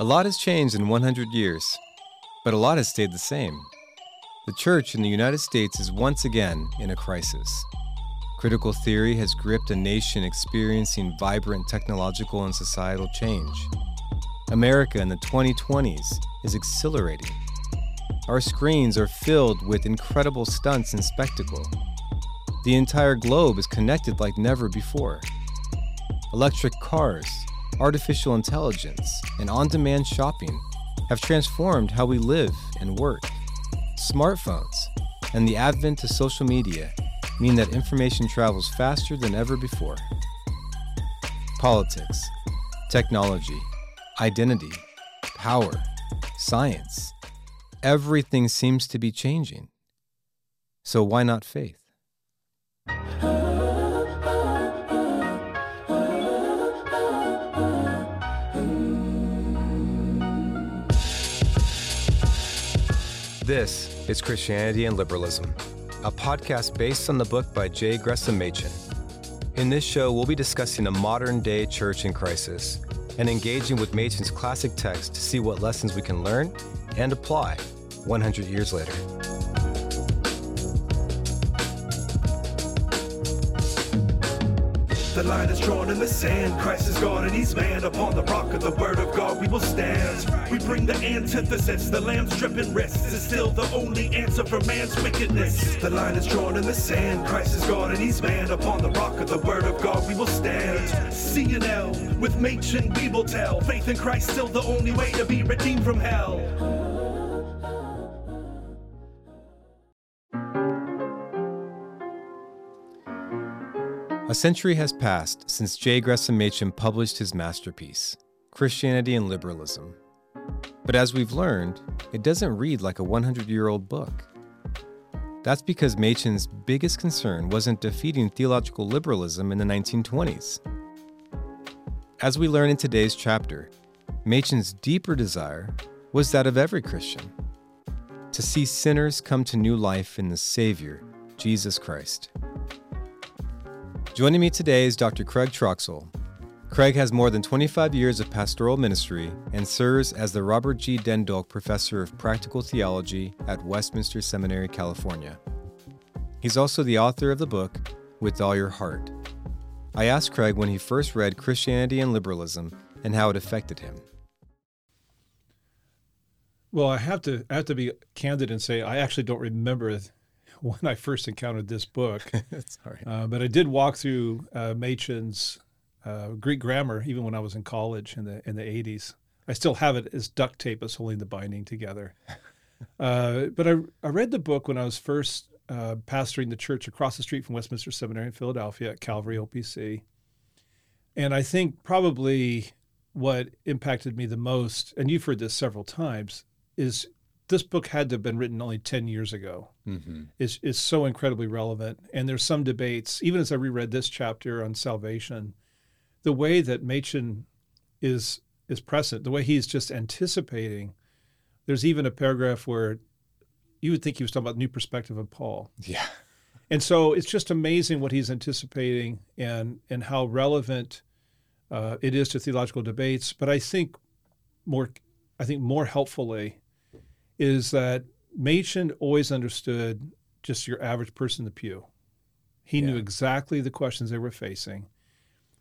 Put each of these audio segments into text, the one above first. A lot has changed in 100 years, but a lot has stayed the same. The church in the United States is once again in a crisis. Critical theory has gripped a nation experiencing vibrant technological and societal change. America in the 2020s is exhilarating. Our screens are filled with incredible stunts and spectacle. The entire globe is connected like never before. Electric cars, artificial intelligence, and on-demand shopping have transformed how we live and work. Smartphones and the advent of social media mean that information travels faster than ever before. Politics, technology, identity, power, science, everything seems to be changing. So why not faith? This is Christianity and Liberalism, a podcast based on the book by J. Gresham Machen. In this show, we'll be discussing a modern-day church in crisis and engaging with Machen's classic text to see what lessons we can learn and apply 100 years later. The line is drawn in the sand, Christ is God and he's man. Upon the rock of the word of God we will stand. We bring the antithesis, the lamb's dripping wrists is still the only answer for man's wickedness. The line is drawn in the sand, Christ is God and he's man. Upon the rock of the word of God we will stand. C&L, with Machen we will tell. Faith in Christ still the only way to be redeemed from hell. A century has passed since J. Gresham Machen published his masterpiece, Christianity and Liberalism. But as we've learned, it doesn't read like a 100-year-old book. That's because Machen's biggest concern wasn't defeating theological liberalism in the 1920s. As we learn in today's chapter, Machen's deeper desire was that of every Christian, to see sinners come to new life in the Savior, Jesus Christ. Joining me today is Dr. Craig Troxel. Craig has more than 25 years of pastoral ministry and serves as the Robert G. Dendulk Professor of Practical Theology at Westminster Seminary, California. He's also the author of the book, With All Your Heart. I asked Craig when he first read Christianity and Liberalism and how it affected him. Well, I have to be candid and say I actually don't remember when I first encountered this book. Sorry. But I did walk through Machen's Greek grammar even when I was in college in the 80s. I still have it as duct tape as holding the binding together. But I read the book when I was first pastoring the church across the street from Westminster Seminary in Philadelphia at Calvary OPC. And I think probably what impacted me the most, and you've heard this several times, is this book had to have been written only 10 years ago. Mm-hmm. It's so incredibly relevant. And there's some debates, even as I reread this chapter on salvation, the way that Machen is present, the way he's just anticipating. There's even a paragraph where you would think he was talking about new perspective of Paul. Yeah. And so it's just amazing what he's anticipating and how relevant it is to theological debates. But I think more helpfully, is that Machen always understood just your average person in the pew. He knew exactly the questions they were facing.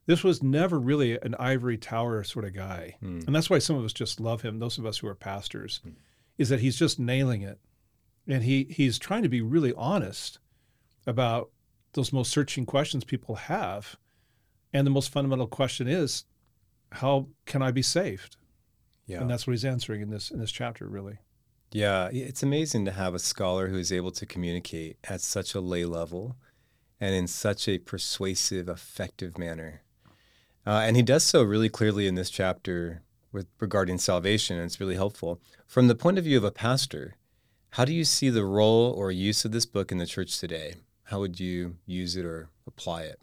This was never really an ivory tower sort of guy. Mm. And that's why some of us just love him, those of us who are pastors, is that he's just nailing it. And he's trying to be really honest about those most searching questions people have. And the most fundamental question is, how can I be saved? Yeah. And that's what he's answering in this chapter, really. Yeah, it's amazing to have a scholar who is able to communicate at such a lay level and in such a persuasive, effective manner. And he does so really clearly in this chapter regarding salvation, and it's really helpful. From the point of view of a pastor, how do you see the role or use of this book in the church today? How would you use it or apply it?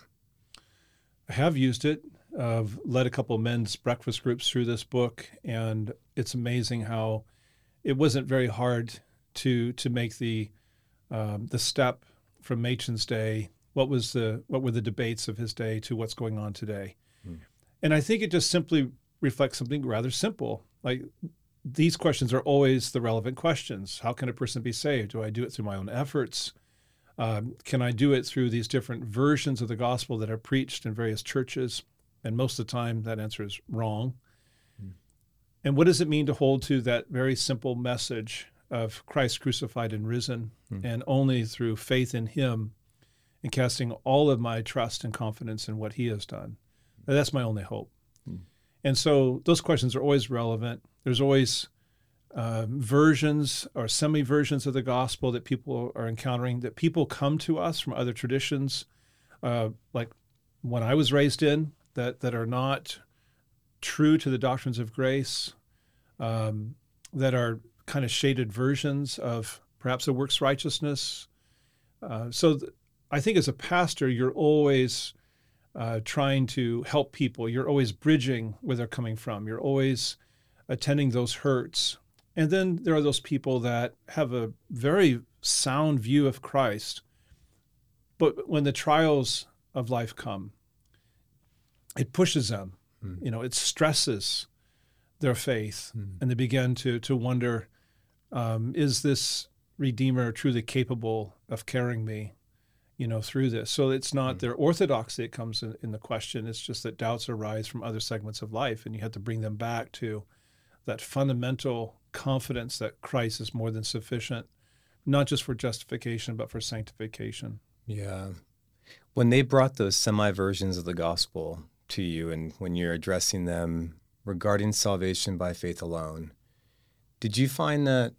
I have used it. I've led a couple of men's breakfast groups through this book, and it's amazing how it wasn't very hard to make the step from Machen's day. What were the debates of his day to what's going on today? Mm. And I think it just simply reflects something rather simple. Like, these questions are always the relevant questions. How can a person be saved? Do I do it through my own efforts? Can I do it through these different versions of the gospel that are preached in various churches? And most of the time, that answer is wrong. Mm. And what does it mean to hold to that very simple message of Christ crucified and risen, and only through faith in him and casting all of my trust and confidence in what he has done? That's my only hope. Mm. And so those questions are always relevant. There's always versions or semi-versions of the gospel that people are encountering, that people come to us from other traditions, like when I was raised in, that are not true to the doctrines of grace, that are kind of shaded versions of perhaps a works righteousness. I think as a pastor, you're always trying to help people. You're always bridging where they're coming from. You're always attending those hurts. And then there are those people that have a very sound view of Christ, but when the trials of life come, it pushes them. You know, it stresses their faith, and they begin to wonder, is this Redeemer truly capable of carrying me, you know, through this? So it's not their orthodoxy that comes in the question. It's just that doubts arise from other segments of life, and you have to bring them back to that fundamental confidence that Christ is more than sufficient, not just for justification, but for sanctification. Yeah. When they brought those semi-versions of the gospel to you, and when you're addressing them regarding salvation by faith alone, did you find that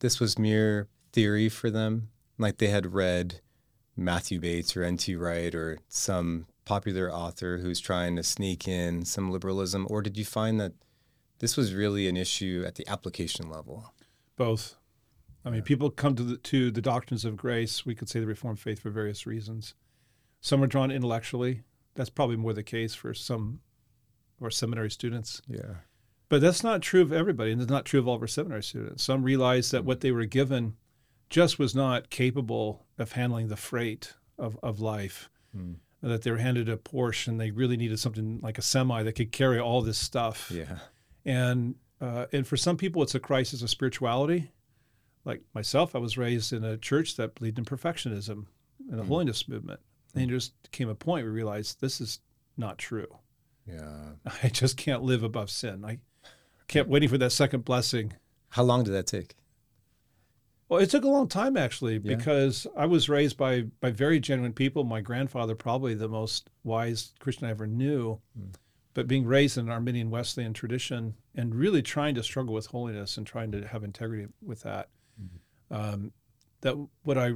this was mere theory for them? Like they had read Matthew Bates or N.T. Wright or some popular author who's trying to sneak in some liberalism? Or did you find that this was really an issue at the application level? Both. I mean, people come to the doctrines of grace, we could say the Reformed faith, for various reasons. Some are drawn intellectually. That's probably more the case for some of our seminary students. Yeah. But that's not true of everybody, and it's not true of all of our seminary students. Some realized that what they were given just was not capable of handling the freight of life, and that they were handed a Porsche and they really needed something like a semi that could carry all this stuff. Yeah. And for some people, it's a crisis of spirituality. Like myself, I was raised in a church that believed in perfectionism and the holiness movement. And there just came a point where we realized this is not true. Yeah. I just can't live above sin. I kept waiting for that second blessing. How long did that take? Well, it took a long time, actually, because I was raised by very genuine people. My grandfather, probably the most wise Christian I ever knew, but being raised in an Arminian Wesleyan tradition and really trying to struggle with holiness and trying to have integrity with that, that what I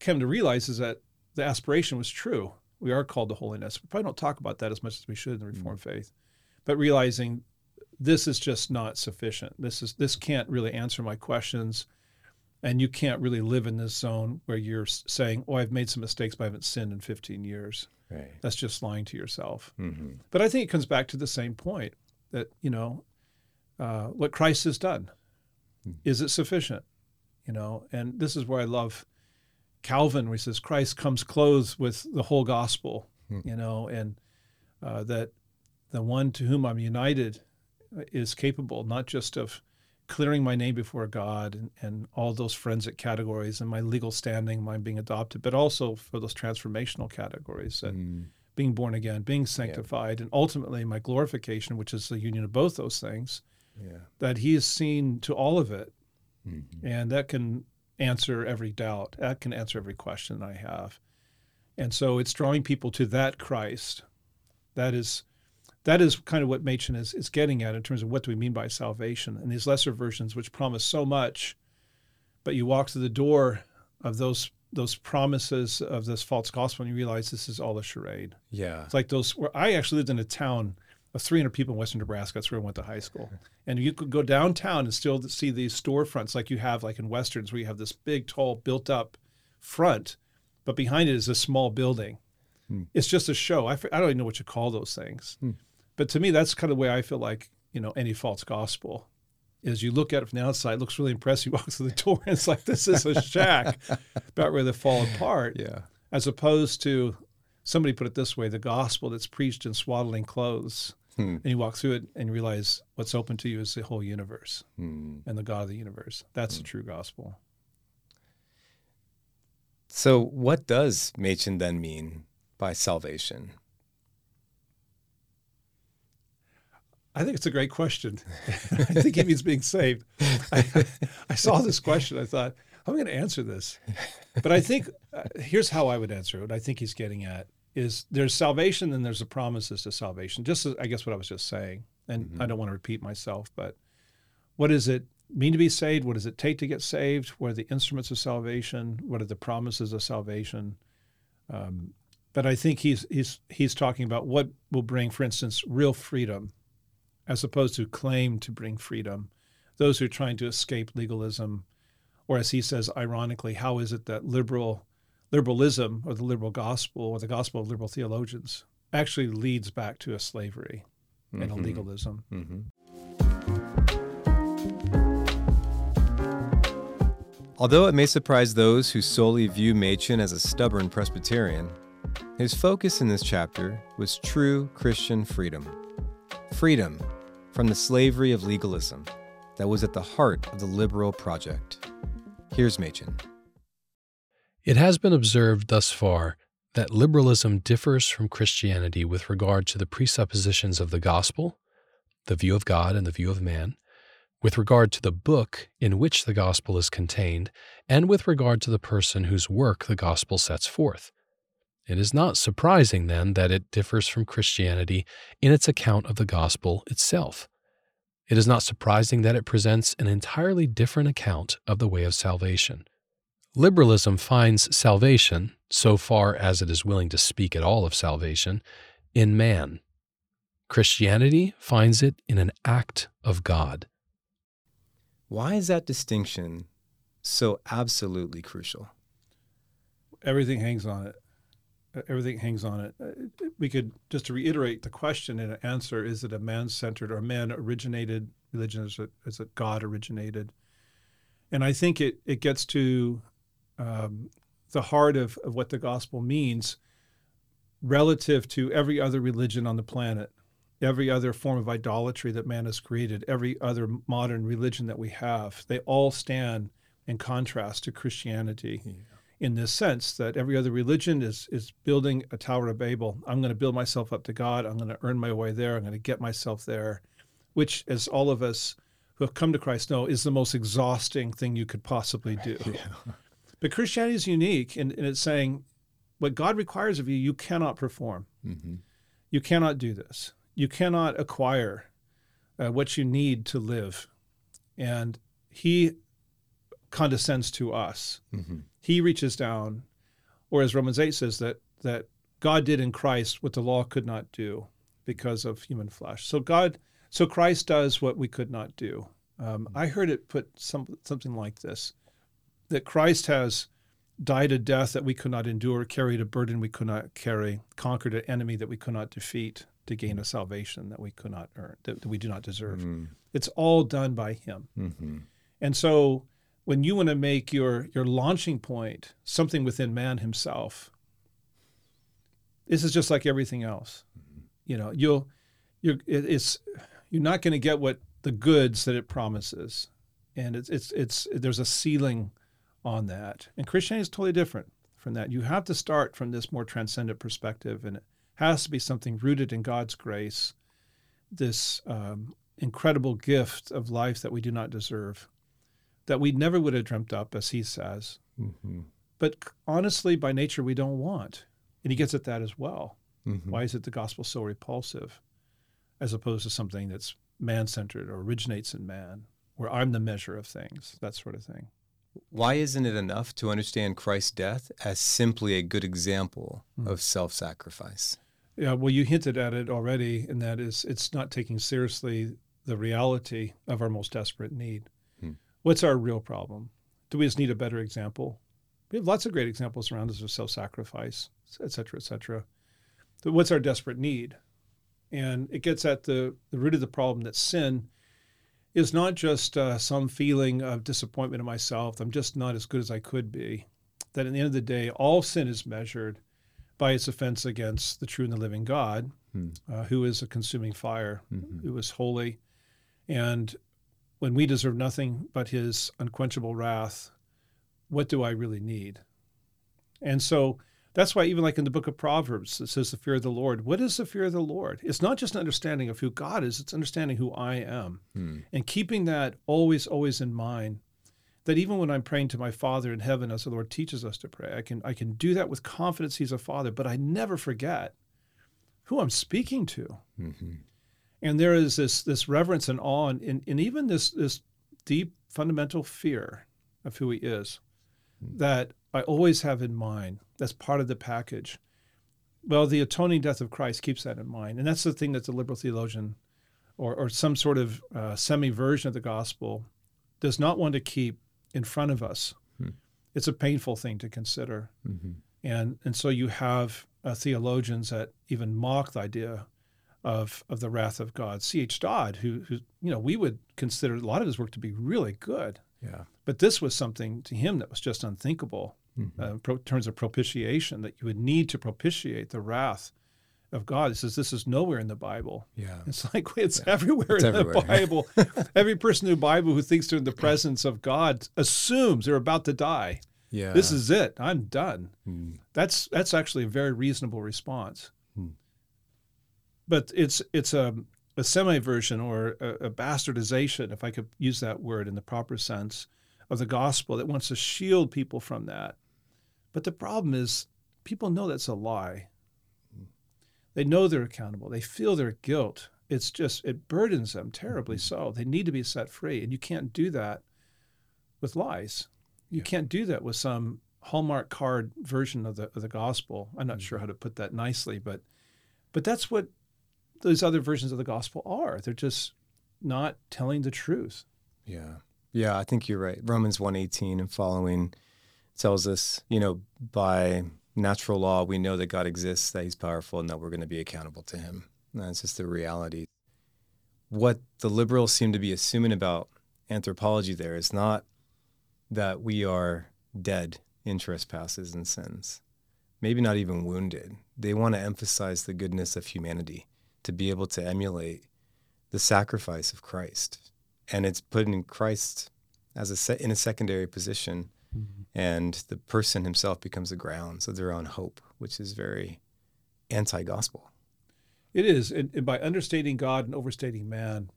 came to realize is that the aspiration was true. We are called to holiness. We probably don't talk about that as much as we should in the Reformed faith, but realizing this is just not sufficient. This can't really answer my questions, and you can't really live in this zone where you're saying, oh, I've made some mistakes, but I haven't sinned in 15 years. Right. That's just lying to yourself. Mm-hmm. But I think it comes back to the same point that, you know, what Christ has done, is it sufficient? You know, and this is where I love Calvin, where he says Christ comes clothed with the whole gospel, you know, and that the one to whom I'm united is capable not just of clearing my name before God and all those forensic categories and my legal standing, my being adopted, but also for those transformational categories and being born again, being sanctified, and ultimately my glorification, which is the union of both those things, that he is seen to all of it. Mm-hmm. And that can answer every doubt. That can answer every question I have. And so it's drawing people to that Christ. That is kind of what Machen is getting at in terms of what do we mean by salvation, and these lesser versions which promise so much, but you walk through the door of those promises of this false gospel and you realize this is all a charade. Yeah. It's like those where I actually lived in a town of 300 people in western Nebraska. That's where I went to high school. And you could go downtown and still see these storefronts like you have like in Westerns, where you have this big, tall, built-up front, but behind it is a small building. It's just a show. I don't even know what you call those things. But to me, that's kind of the way I feel like, you know, any false gospel is. You look at it from the outside, it looks really impressive. You walk through the door and it's like, this is a shack about where they fall apart. Yeah. As opposed to, somebody put it this way, the gospel that's preached in swaddling clothes. And you walk through it and realize what's open to you is the whole universe and the God of the universe. That's the true gospel. So what does Machen then mean by salvation? I think it's a great question. I think it means being saved. I saw this question. I thought, how am I going to answer this? But I think here's how I would answer it. What I think he's getting at is there's salvation and there's the promises to salvation. Just as, I guess what I was just saying, and I don't want to repeat myself, but what does it mean to be saved? What does it take to get saved? What are the instruments of salvation? What are the promises of salvation? But I think he's talking about what will bring, for instance, real freedom, as opposed to claim to bring freedom. Those who are trying to escape legalism, or as he says, ironically, how is it that liberalism or the liberal gospel or the gospel of liberal theologians actually leads back to a slavery and a legalism? Although it may surprise those who solely view Machen as a stubborn Presbyterian, his focus in this chapter was true Christian freedom. Freedom from the slavery of legalism that was at the heart of the liberal project. Here's Machen. It has been observed thus far that liberalism differs from Christianity with regard to the presuppositions of the gospel, the view of God and the view of man, with regard to the book in which the gospel is contained, and with regard to the person whose work the gospel sets forth. It is not surprising, then, that it differs from Christianity in its account of the gospel itself. It is not surprising that it presents an entirely different account of the way of salvation. Liberalism finds salvation, so far as it is willing to speak at all of salvation, in man. Christianity finds it in an act of God. Why is that distinction so absolutely crucial? Everything hangs on it. Everything hangs on it. We could, just to reiterate the question and answer, is it a man-centered or man-originated religion? Is it God-originated? And I think it gets to the heart of what the gospel means relative to every other religion on the planet, every other form of idolatry that man has created, every other modern religion that we have. They all stand in contrast to Christianity. Yeah. In this sense that every other religion is building a Tower of Babel. I'm going to build myself up to God. I'm going to earn my way there. I'm going to get myself there, which, as all of us who have come to Christ know, is the most exhausting thing you could possibly do. Yeah. But Christianity is unique in it's saying what God requires of you, you cannot perform. Mm-hmm. You cannot do this. You cannot acquire what you need to live. And he condescends to us. Mm-hmm. He reaches down, or as Romans 8 says, that God did in Christ what the law could not do because of human flesh. So Christ does what we could not do. I heard it put something like this, that Christ has died a death that we could not endure, carried a burden we could not carry, conquered an enemy that we could not defeat to gain a salvation that we could not earn, that we do not deserve. Mm-hmm. It's all done by him. Mm-hmm. And so when you want to make your launching point something within man himself, this is just like everything else. Mm-hmm. You know, you're not going to get what the goods that it promises, and it's there's a ceiling on that. And Christianity is totally different from that. You have to start from this more transcendent perspective, and it has to be something rooted in God's grace, this incredible gift of life that we do not deserve, that we never would have dreamt up, as he says. Mm-hmm. But honestly, by nature, we don't want. And he gets at that as well. Mm-hmm. Why is it the gospel so repulsive as opposed to something that's man-centered or originates in man, where I'm the measure of things, that sort of thing? Why isn't it enough to understand Christ's death as simply a good example of self-sacrifice? Yeah, well, you hinted at it already, and that is it's not taking seriously the reality of our most desperate need. What's our real problem? Do we just need a better example? We have lots of great examples around us of self-sacrifice, et cetera, et cetera. But what's our desperate need? And it gets at the root of the problem, that sin is not just some feeling of disappointment in myself. I'm just not as good as I could be. That at the end of the day, all sin is measured by its offense against the true and the living God, who is a consuming fire, who is holy. And when we deserve nothing but his unquenchable wrath, what do I really need? And so that's why even like in the book of Proverbs, it says the fear of the Lord. What is the fear of the Lord? It's not just an understanding of who God is, it's understanding who I am. And keeping that always, always in mind, that even when I'm praying to my Father in heaven, as the Lord teaches us to pray, I can do that with confidence. He's a Father, but I never forget who I'm speaking to. And there is this reverence and awe and even this deep fundamental fear of who he is that I always have in mind. That's part of the package. Well, the atoning death of Christ keeps that in mind. And that's the thing that the liberal theologian or some sort of semi-version of the gospel does not want to keep in front of us. It's a painful thing to consider. And so you have theologians that even mock the idea of the wrath of God. C. H. Dodd, who you know, we would consider a lot of his work to be really good. But this was something to him that was just unthinkable in terms of propitiation, that you would need to propitiate the wrath of God. He says, this is nowhere in the Bible. It's like, it's everywhere in the Bible. Every person in the Bible who thinks they're in the presence of God assumes they're about to die. This is it. I'm done. That's actually a very reasonable response. But it's a semi-version or a bastardization, if I could use that word in the proper sense, of the gospel that wants to shield people from that. But the problem is people know that's a lie. They know they're accountable. They feel their guilt. It's just, it burdens them terribly so. They need to be set free. And you can't do that with lies. You can't do that with some Hallmark card version of the gospel. I'm not sure how to put that nicely, but that's what those other versions of the gospel are. They're just not telling the truth. Yeah, I think you're right. Romans 1:18 and following tells us, by natural law, we know that God exists, that he's powerful, and that we're going to be accountable to him. And that's just the reality. What the liberals seem to be assuming about anthropology there is not that we are dead in trespasses and sins, maybe not even wounded. They want to emphasize the goodness of humanity, to be able to emulate the sacrifice of Christ. And it's putting Christ as in a secondary position, and the person himself becomes the grounds of their own hope, which is very anti-gospel. It is. And by understating God and overstating man,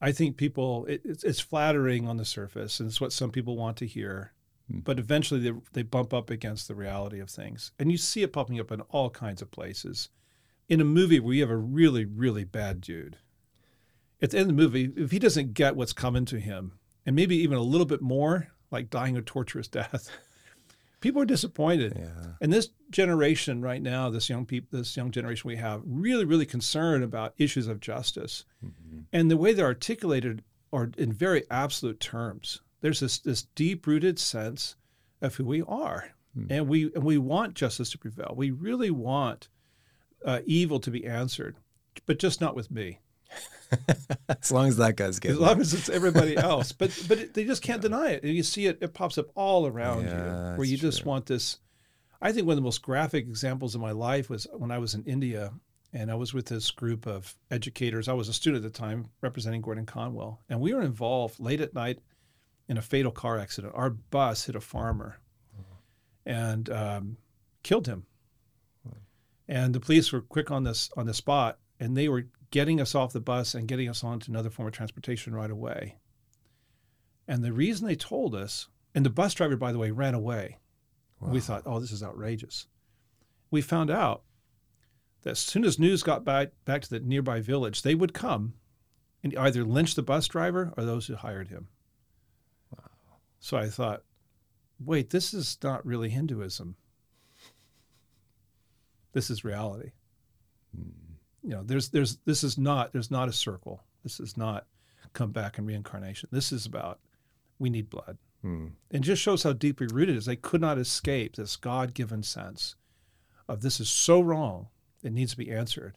I think people, it's flattering on the surface, and it's what some people want to hear. But eventually they bump up against the reality of things. And you see it popping up in all kinds of places. In a movie where you have a really, really bad dude, at the end of the movie, if he doesn't get what's coming to him, and maybe even a little bit more, like dying a torturous death, people are disappointed. And this generation right now, this young generation we have, really, really concerned about issues of justice. And the way they're articulated are in very absolute terms. There's this deep-rooted sense of who we are, and we want justice to prevail. We really want evil to be answered, but just not with me. As long as that guy's getting it. As long as it's everybody else. But they just can't deny it. And you see it pops up all around you, where you just want this. I think one of the most graphic examples of my life was when I was in India, and I was with this group of educators. I was a student at the time representing Gordon Conwell, and we were involved late at night in a fatal car accident. Our bus hit a farmer and killed him. And the police were quick on the spot, and they were getting us off the bus and getting us onto another form of transportation right away. And the reason they told us, and the bus driver, by the way, ran away. We thought, this is outrageous. We found out that as soon as news got back to the nearby village, they would come and either lynch the bus driver or those who hired him. So I thought, wait, this is not really Hinduism. This is reality. There's not a circle. This is not come back and reincarnation. This is about, we need blood. And just shows how deeply rooted it is. They could not escape this God-given sense of this is so wrong, it needs to be answered.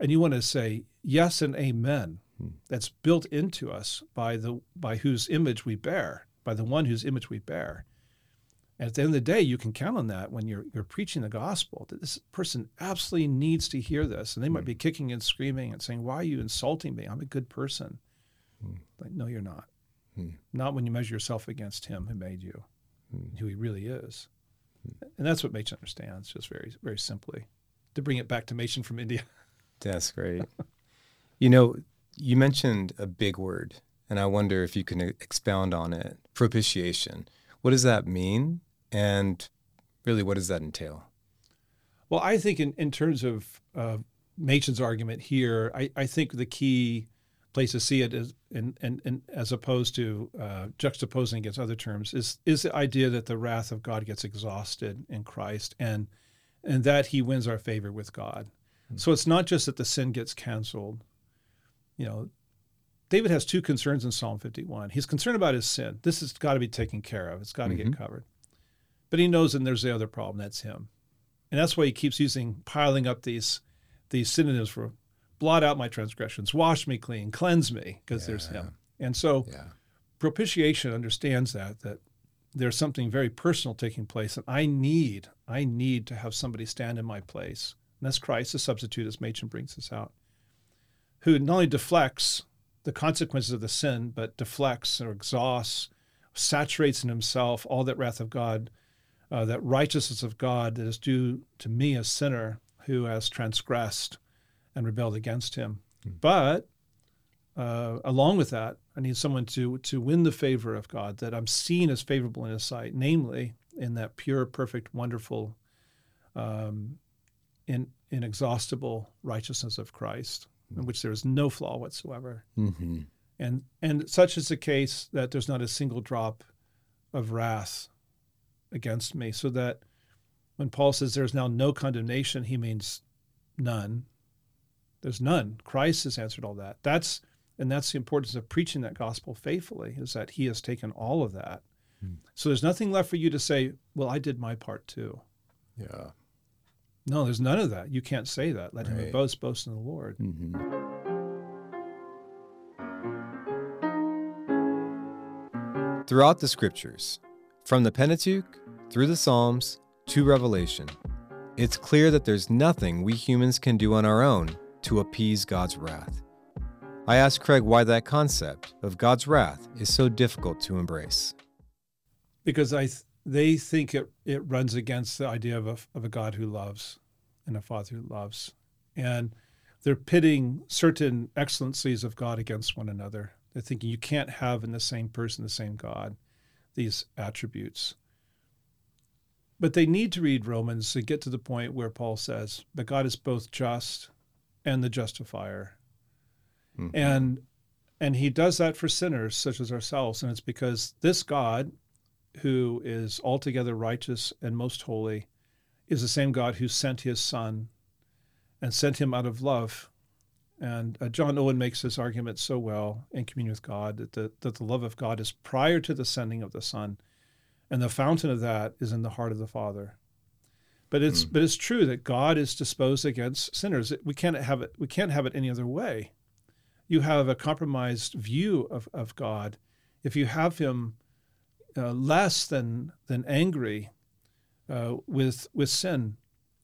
And you want to say yes and amen. That's built into us by whose image we bear. By the one whose image we bear. And at the end of the day, you can count on that when you're preaching the gospel, that this person absolutely needs to hear this. And they might be kicking and screaming and saying, why are you insulting me? I'm a good person. Like, no, you're not. Not when you measure yourself against him who made you, who he really is. And that's what Machen understands, just very, very simply, to bring it back to Machen from India. That's great. You know, you mentioned a big word, and I wonder if you can expound on it, propitiation. What does that mean? And really, what does that entail? Well, I think in terms of Machen's argument here, I think the key place to see it is, and as opposed to juxtaposing against other terms, is the idea that the wrath of God gets exhausted in Christ, and that he wins our favor with God. Mm-hmm. So it's not just that the sin gets canceled. You know, David has two concerns in Psalm 51. He's concerned about his sin. This has got to be taken care of. It's got to get covered. But he knows, and there's the other problem, that's him. And that's why he keeps piling up these synonyms for blot out my transgressions, wash me clean, cleanse me, because there's him. And so propitiation understands that there's something very personal taking place, and I need to have somebody stand in my place. And that's Christ, the substitute, as Machen brings us out, who not only deflects the consequences of the sin, but deflects or exhausts, saturates in himself all that wrath of God, that righteousness of God that is due to me, a sinner who has transgressed and rebelled against him. But along with that, I need someone to win the favor of God, that I'm seen as favorable in his sight, namely in that pure, perfect, wonderful, inexhaustible righteousness of Christ, in which there is no flaw whatsoever. And such is the case that there's not a single drop of wrath against me, so that when Paul says there's now no condemnation, he means none. There's none. Christ has answered all that. That's the importance of preaching that gospel faithfully, is that he has taken all of that. So there's nothing left for you to say, well, I did my part too. Yeah. No, there's none of that. You can't say that. Let him who boasts, boast in the Lord. Throughout the scriptures, from the Pentateuch, through the Psalms, to Revelation, it's clear that there's nothing we humans can do on our own to appease God's wrath. I asked Craig why that concept of God's wrath is so difficult to embrace. Because they think it runs against the idea of a God who loves and a Father who loves. And they're pitting certain excellencies of God against one another. They're thinking you can't have in the same person, the same God, these attributes. But they need to read Romans to get to the point where Paul says that God is both just and the justifier. And he does that for sinners such as ourselves. And it's because this God, who is altogether righteous and most holy, is the same God who sent his son and sent him out of love. And John Owen makes this argument so well in Communion with God, that the love of God is prior to the sending of the son, and the fountain of that is in the heart of the Father. But it's true that God is disposed against sinners. We can't have it any other way. You have a compromised view of God. If you have him less than angry with sin.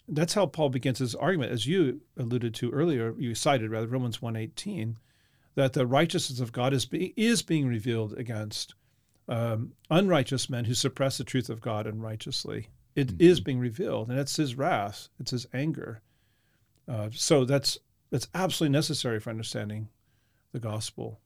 That's how Paul begins his argument, as you alluded to earlier, you cited rather Romans 1:18, that the righteousness of God is being revealed against unrighteous men who suppress the truth of God unrighteously. It is being revealed, and it's his wrath, it's his anger. So that's absolutely necessary for understanding the gospel.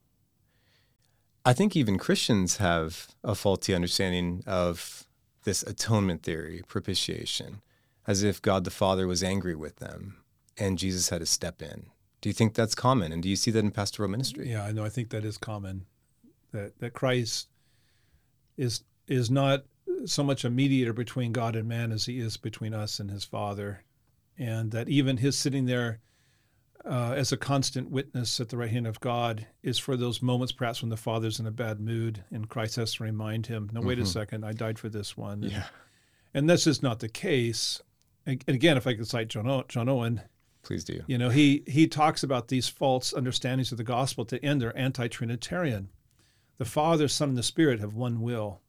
I think even Christians have a faulty understanding of this atonement theory, propitiation, as if God the Father was angry with them and Jesus had to step in. Do you think that's common? And do you see that in pastoral ministry? Yeah, I know. I think that is common, that Christ is not so much a mediator between God and man as he is between us and his Father, and that even his sitting there as a constant witness at the right hand of God is for those moments, perhaps when the Father's in a bad mood and Christ has to remind him, no, wait a second, I died for this one. Yeah. And that's just not the case. And again, if I could cite John Owen. Please do. You know, he talks about these false understandings of the gospel. At the end, they're anti-Trinitarian. The Father, Son, and the Spirit have one will.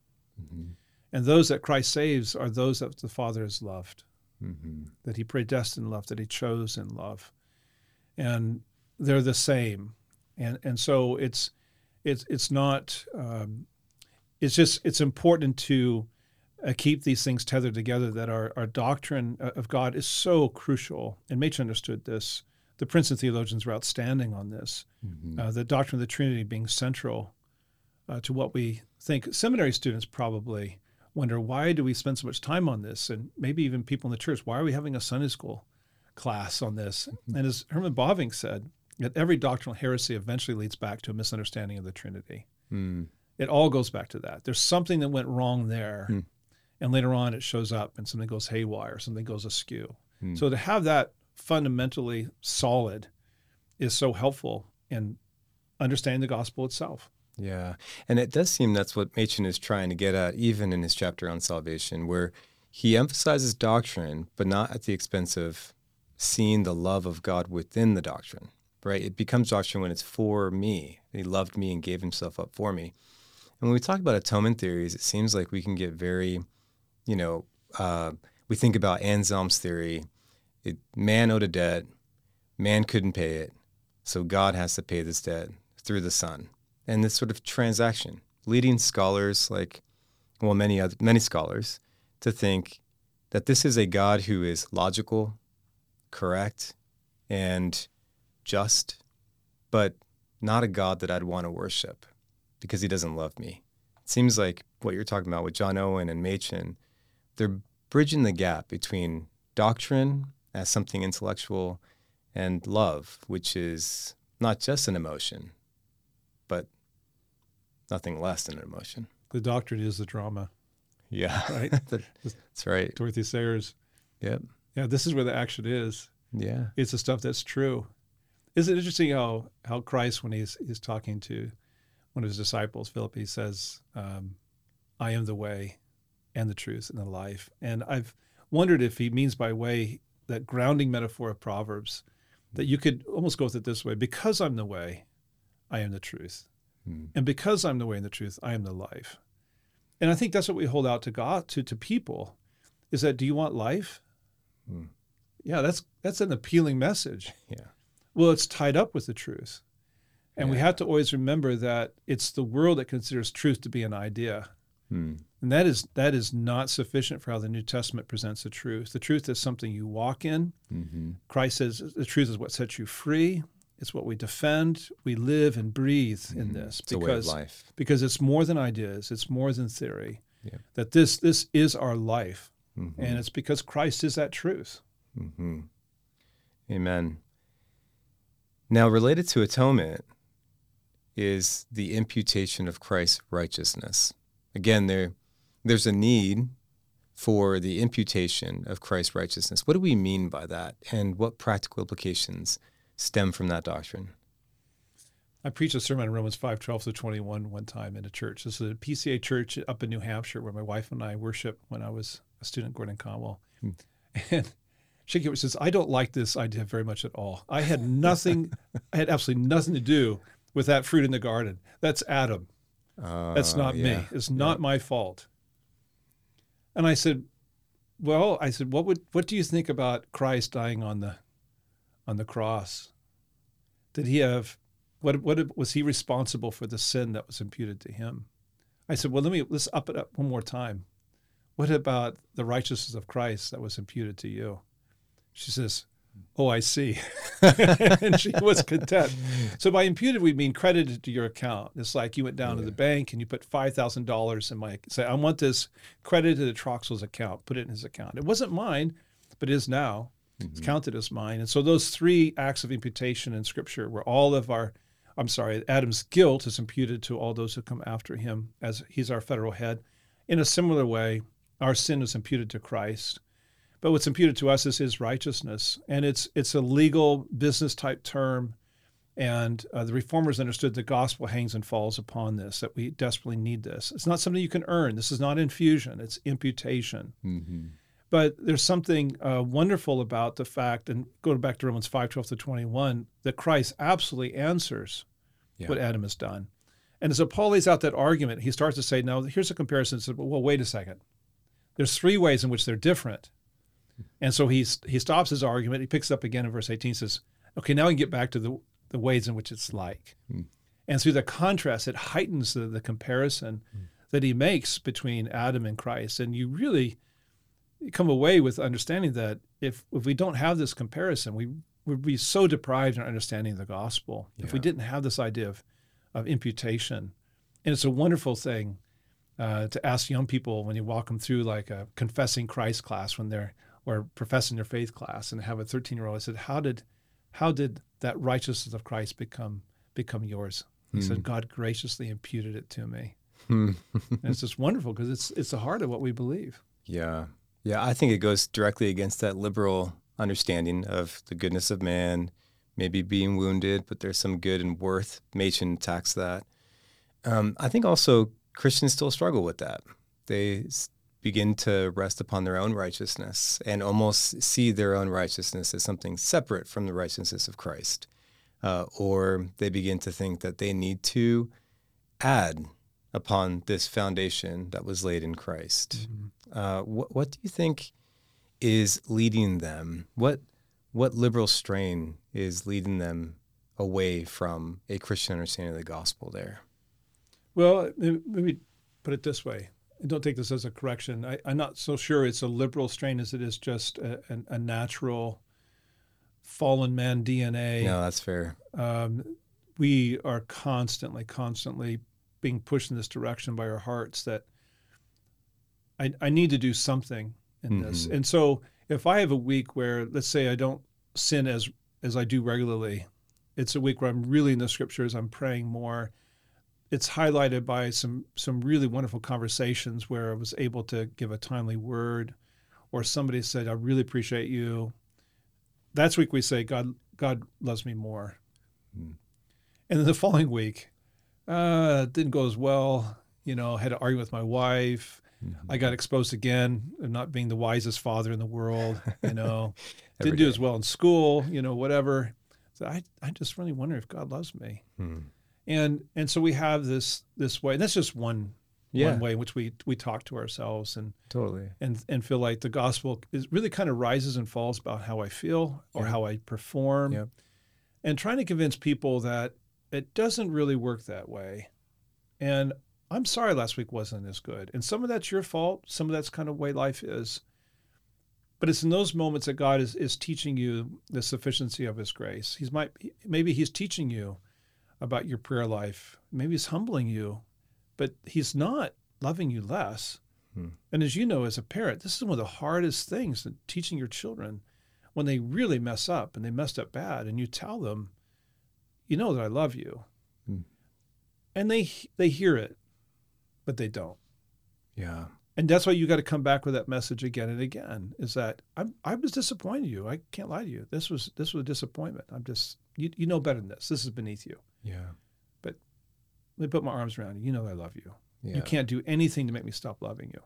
And those that Christ saves are those that the Father has loved, mm-hmm. that he predestined love, that he chose in love. And they're the same. And so it's not, it's just, it's important to keep these things tethered together, that our doctrine of God is so crucial. And Machen understood this. The Princeton theologians were outstanding on this, mm-hmm. The doctrine of the Trinity being central to what we think. Seminary students probably wonder, why do we spend so much time on this? And maybe even people in the church, why are we having a Sunday school class on this? Mm-hmm. And as Herman Bavinck said, that every doctrinal heresy eventually leads back to a misunderstanding of the Trinity. Mm. It all goes back to that. There's something that went wrong there, mm. and later on it shows up and something goes haywire, something goes askew. Mm. So to have that fundamentally solid is so helpful in understanding the gospel itself. Yeah, and it does seem that's what Machen is trying to get at, even in his chapter on salvation, where he emphasizes doctrine, but not at the expense of seeing the love of God within the doctrine. Right? It becomes doctrine when it's for me. He loved me and gave himself up for me. And when we talk about atonement theories, it seems like we can get very, we think about Anselm's theory. Man owed a debt. Man couldn't pay it. So God has to pay this debt through the Son. And this sort of transaction, leading scholars many scholars to think that this is a God who is logical, correct, and just, but not a God that I'd want to worship because he doesn't love me. It seems like what you're talking about with John Owen and Machen, they're bridging the gap between doctrine as something intellectual and love, which is not just an emotion, but nothing less than an emotion. The doctrine is the drama. Yeah. Right? That's right. Dorothy Sayers. Yep. Yeah, this is where the action is. Yeah. It's the stuff that's true. Isn't it interesting how Christ, when he's talking to one of his disciples, Philip, he says, I am the way and the truth and the life. And I've wondered if he means by way that grounding metaphor of Proverbs, that you could almost go with it this way: because I'm the way, I am the truth. Mm. And because I'm the way and the truth, I am the life. And I think that's what we hold out to God, to people, is that, do you want life? Mm. Yeah, that's an appealing message. Yeah. Well, it's tied up with the truth. And we have to always remember that it's the world that considers truth to be an idea. Hmm. And that is not sufficient for how the New Testament presents the truth. The truth is something you walk in. Mm-hmm. Christ says the truth is what sets you free. It's what we defend. We live and breathe in this. It's a way of life. Because it's more than ideas. It's more than theory. Yeah. That this is our life. Mm-hmm. And it's because Christ is that truth. Mm-hmm. Amen. Now, related to atonement is the imputation of Christ's righteousness. Again, there's a need for the imputation of Christ's righteousness. What do we mean by that, and what practical implications stem from that doctrine? I preached a sermon on Romans 5:12-21 one time in a church. This is a PCA church up in New Hampshire where my wife and I worshiped when I was a student at Gordon Conwell. And Shaky says, I don't like this idea very much at all. I had absolutely nothing to do with that fruit in the garden. That's Adam. That's not me. It's not my fault. And I said, what do you think about Christ dying on the cross? Did he have, what was he responsible for the sin that was imputed to him? I said, let's up it up one more time. What about the righteousness of Christ that was imputed to you? She says, oh, I see. And she was content. So by imputed, we mean credited to your account. It's like you went down to the bank and you put $5,000 in my, say, I want this credited to Troxel's account, put it in his account. It wasn't mine, but it is now. Mm-hmm. It's counted as mine. And so those three acts of imputation in Scripture where all of Adam's guilt is imputed to all those who come after him as he's our federal head. In a similar way, our sin is imputed to Christ. But what's imputed to us is his righteousness, and it's a legal business-type term, and the Reformers understood the gospel hangs and falls upon this, that we desperately need this. It's not something you can earn. This is not infusion. It's imputation. Mm-hmm. But there's something wonderful about the fact, and going back to Romans 5:12-21, that Christ absolutely answers what Adam has done. And as Paul lays out that argument, he starts to say, now, here's a comparison. He said, well, wait a second. There's three ways in which they're different. And so he stops his argument. He picks up again in verse 18, says, okay, now we can get back to the ways in which it's like. Mm. And through the contrast, it heightens the comparison that he makes between Adam and Christ. And you really come away with understanding that if we don't have this comparison, we would be so deprived in our understanding of the gospel if we didn't have this idea of imputation. And it's a wonderful thing to ask young people when you walk them through like a Confessing Christ class when they're or Professing Their Faith class, and have a 13-year-old. I said, how did that righteousness of Christ become yours? He said, God graciously imputed it to me. And it's just wonderful because it's the heart of what we believe. Yeah. Yeah, I think it goes directly against that liberal understanding of the goodness of man, maybe being wounded, but there's some good and worth. Machen attacks that. I think also Christians still struggle with that. They begin to rest upon their own righteousness and almost see their own righteousness as something separate from the righteousness of Christ. Or they begin to think that they need to add upon this foundation that was laid in Christ. Mm-hmm. What do you think is leading them? What liberal strain is leading them away from a Christian understanding of the gospel there? Well, maybe put it this way. Don't take this as a correction. I'm not so sure it's a liberal strain as it is just a natural fallen man DNA. No, that's fair. We are constantly being pushed in this direction by our hearts that I need to do something in this. And so if I have a week where, let's say, I don't sin as I do regularly, it's a week where I'm really in the scriptures, I'm praying more. It's highlighted by some really wonderful conversations where I was able to give a timely word, or somebody said, I really appreciate you. That's week we say, God loves me more. And then the following week, didn't go as well. You know, had an argument with my wife. Mm-hmm. I got exposed again of not being the wisest father in the world, you know. Didn't do as well in school, you know, whatever. So I just really wonder if God loves me. And so we have this way, and that's just one way in which we talk to ourselves and totally and feel like the gospel is really kind of rises and falls about how I feel or how I perform, and trying to convince people that it doesn't really work that way. And I'm sorry, last week wasn't as good, and some of that's your fault, some of that's kind of way life is. But it's in those moments that God is teaching you the sufficiency of His grace. Maybe He's teaching you about your prayer life. Maybe He's humbling you, but He's not loving you less. And as you know, as a parent, this is one of the hardest things, teaching your children when they really mess up and they messed up bad, and you tell them, you know that I love you. And they hear it, but they don't. Yeah. And that's why you got to come back with that message again and again, is that I was disappointed in you. I can't lie to you. This was a disappointment. I'm just, you know better than this. This is beneath you. Yeah. But let me put my arms around you. You know I love you. Yeah. You can't do anything to make me stop loving you.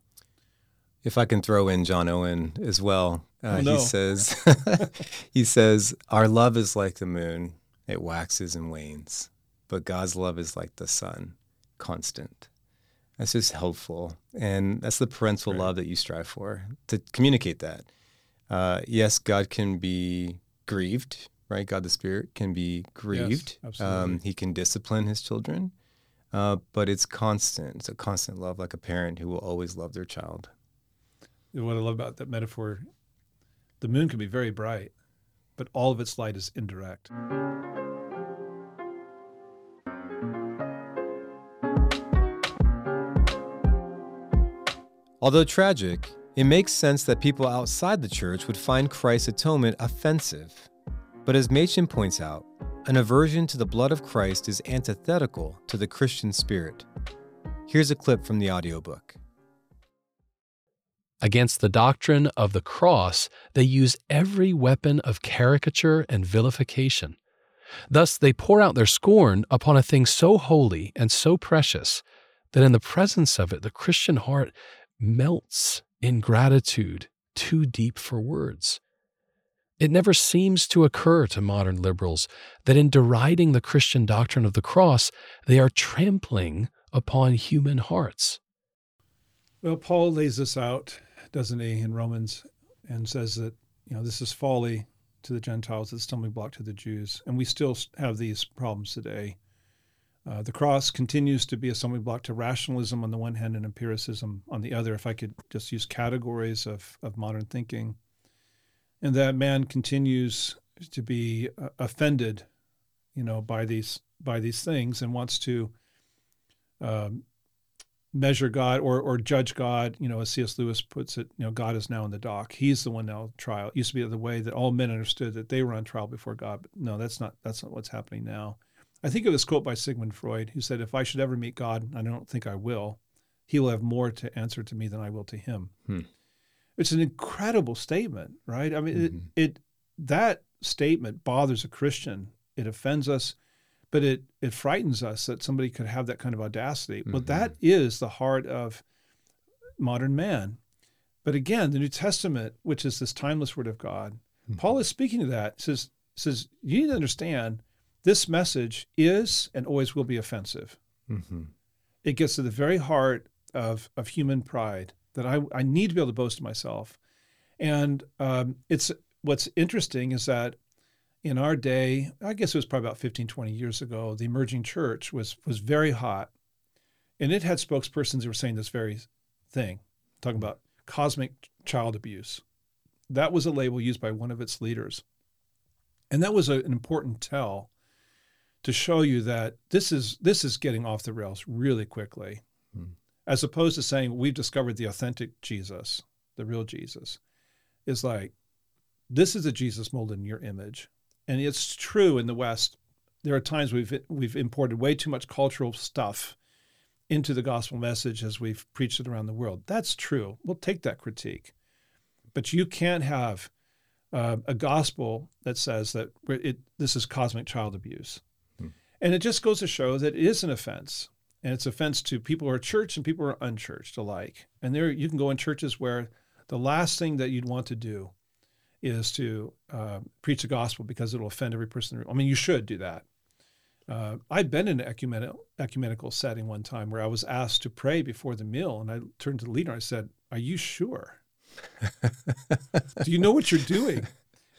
If I can throw in John Owen as well. He says, our love is like the moon. It waxes and wanes. But God's love is like the sun, constant. That's just helpful. And that's the parental love that you strive for, to communicate that. Yes, God can be grieved, right? God the Spirit can be grieved. Yes, absolutely. He can discipline His children, but it's constant. It's a constant love, like a parent who will always love their child. What I love about that metaphor, the moon can be very bright, but all of its light is indirect. Although tragic, it makes sense that people outside the church would find Christ's atonement offensive. But as Machen points out, an aversion to the blood of Christ is antithetical to the Christian spirit. Here's a clip from the audiobook. Against the doctrine of the cross, they use every weapon of caricature and vilification. Thus they pour out their scorn upon a thing so holy and so precious that in the presence of it the Christian heart melts in gratitude too deep for words. It never seems to occur to modern liberals that in deriding the Christian doctrine of the cross, they are trampling upon human hearts. Well, Paul lays this out, doesn't he, in Romans, and says that, you know, this is folly to the Gentiles, it's a stumbling block to the Jews, and we still have these problems today. The cross continues to be a stumbling block to rationalism on the one hand and empiricism on the other, if I could just use categories of modern thinking. And that man continues to be offended, you know, by these things, and wants to measure God or judge God. You know, as C.S. Lewis puts it, you know, God is now in the dock. He's the one now on trial. It used to be the way that all men understood that they were on trial before God, but no, that's not what's happening now. I think of this quote by Sigmund Freud, who said, "If I should ever meet God, and I don't think I will, he will have more to answer to me than I will to him." Hmm. It's an incredible statement, right? I mean, mm-hmm. it that statement bothers a Christian. It offends us, but it frightens us that somebody could have that kind of audacity. Mm-hmm. Well, that is the heart of modern man. But again, the New Testament, which is this timeless word of God, mm-hmm. Paul is speaking to that. He says, you need to understand this message is and always will be offensive. Mm-hmm. It gets to the very heart of human pride. That I need to be able to boast to myself. And it's what's interesting is that in our day, I guess it was probably about 15, 20 years ago, the emerging church was very hot. And it had spokespersons who were saying this very thing, talking about cosmic child abuse. That was a label used by one of its leaders. And that was an important tell to show you that this is getting off the rails really quickly. Mm. As opposed to saying, we've discovered the authentic Jesus, the real Jesus, is like, this is a Jesus molded in your image. And it's true in the West. There are times we've imported way too much cultural stuff into the gospel message as we've preached it around the world. That's true. We'll take that critique. But you can't have a gospel that says that this is cosmic child abuse. Hmm. And it just goes to show that it is an offense. And it's offense to people who are church and people who are unchurched alike. And there you can go in churches where the last thing that you'd want to do is to preach the gospel because it'll offend every person in the room. I mean, you should do that. I've been in an ecumenical setting one time where I was asked to pray before the meal, and I turned to the leader and I said, "Are you sure? Do you know what you're doing?"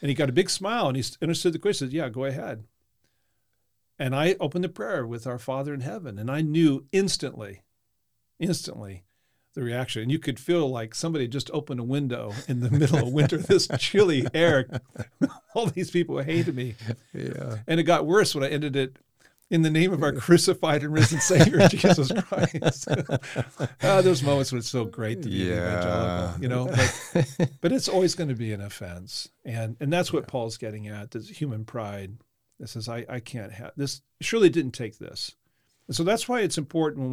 And he got a big smile and he understood the question. He said, "Yeah, go ahead." And I opened the prayer with our Father in heaven, and I knew instantly the reaction. And you could feel like somebody just opened a window in the middle of winter, this chilly air. All these people hated me. Yeah. And it got worse when I ended it, "In the name of our crucified and risen Savior, Jesus Christ." Those moments when it's so great to be evangelical, you know, but it's always going to be an offense. And that's what Paul's getting at, this human pride. It says, I can't have this. Surely didn't take this. And so that's why it's important when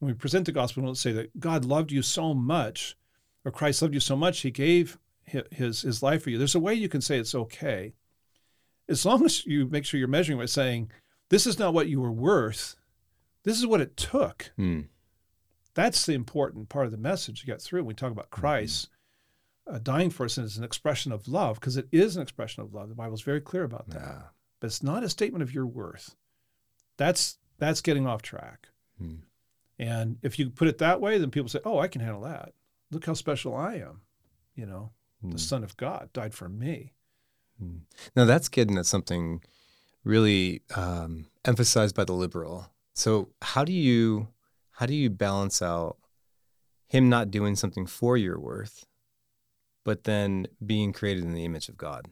we present the gospel, we don't say that God loved you so much, or Christ loved you so much, he gave his life for you. There's a way you can say it's okay. As long as you make sure you're measuring by saying, this is not what you were worth. This is what it took. Mm. That's the important part of the message you get through. When we talk about Christ, dying for us is an expression of love, because it is an expression of love. The Bible is very clear about that. Nah. But it's not a statement of your worth. That's getting off track. Hmm. And if you put it that way, then people say, "Oh, I can handle that. Look how special I am. You know, the Son of God died for me." Hmm. Now that's getting at something really emphasized by the liberal. So how do you balance out him not doing something for your worth, but then being created in the image of God?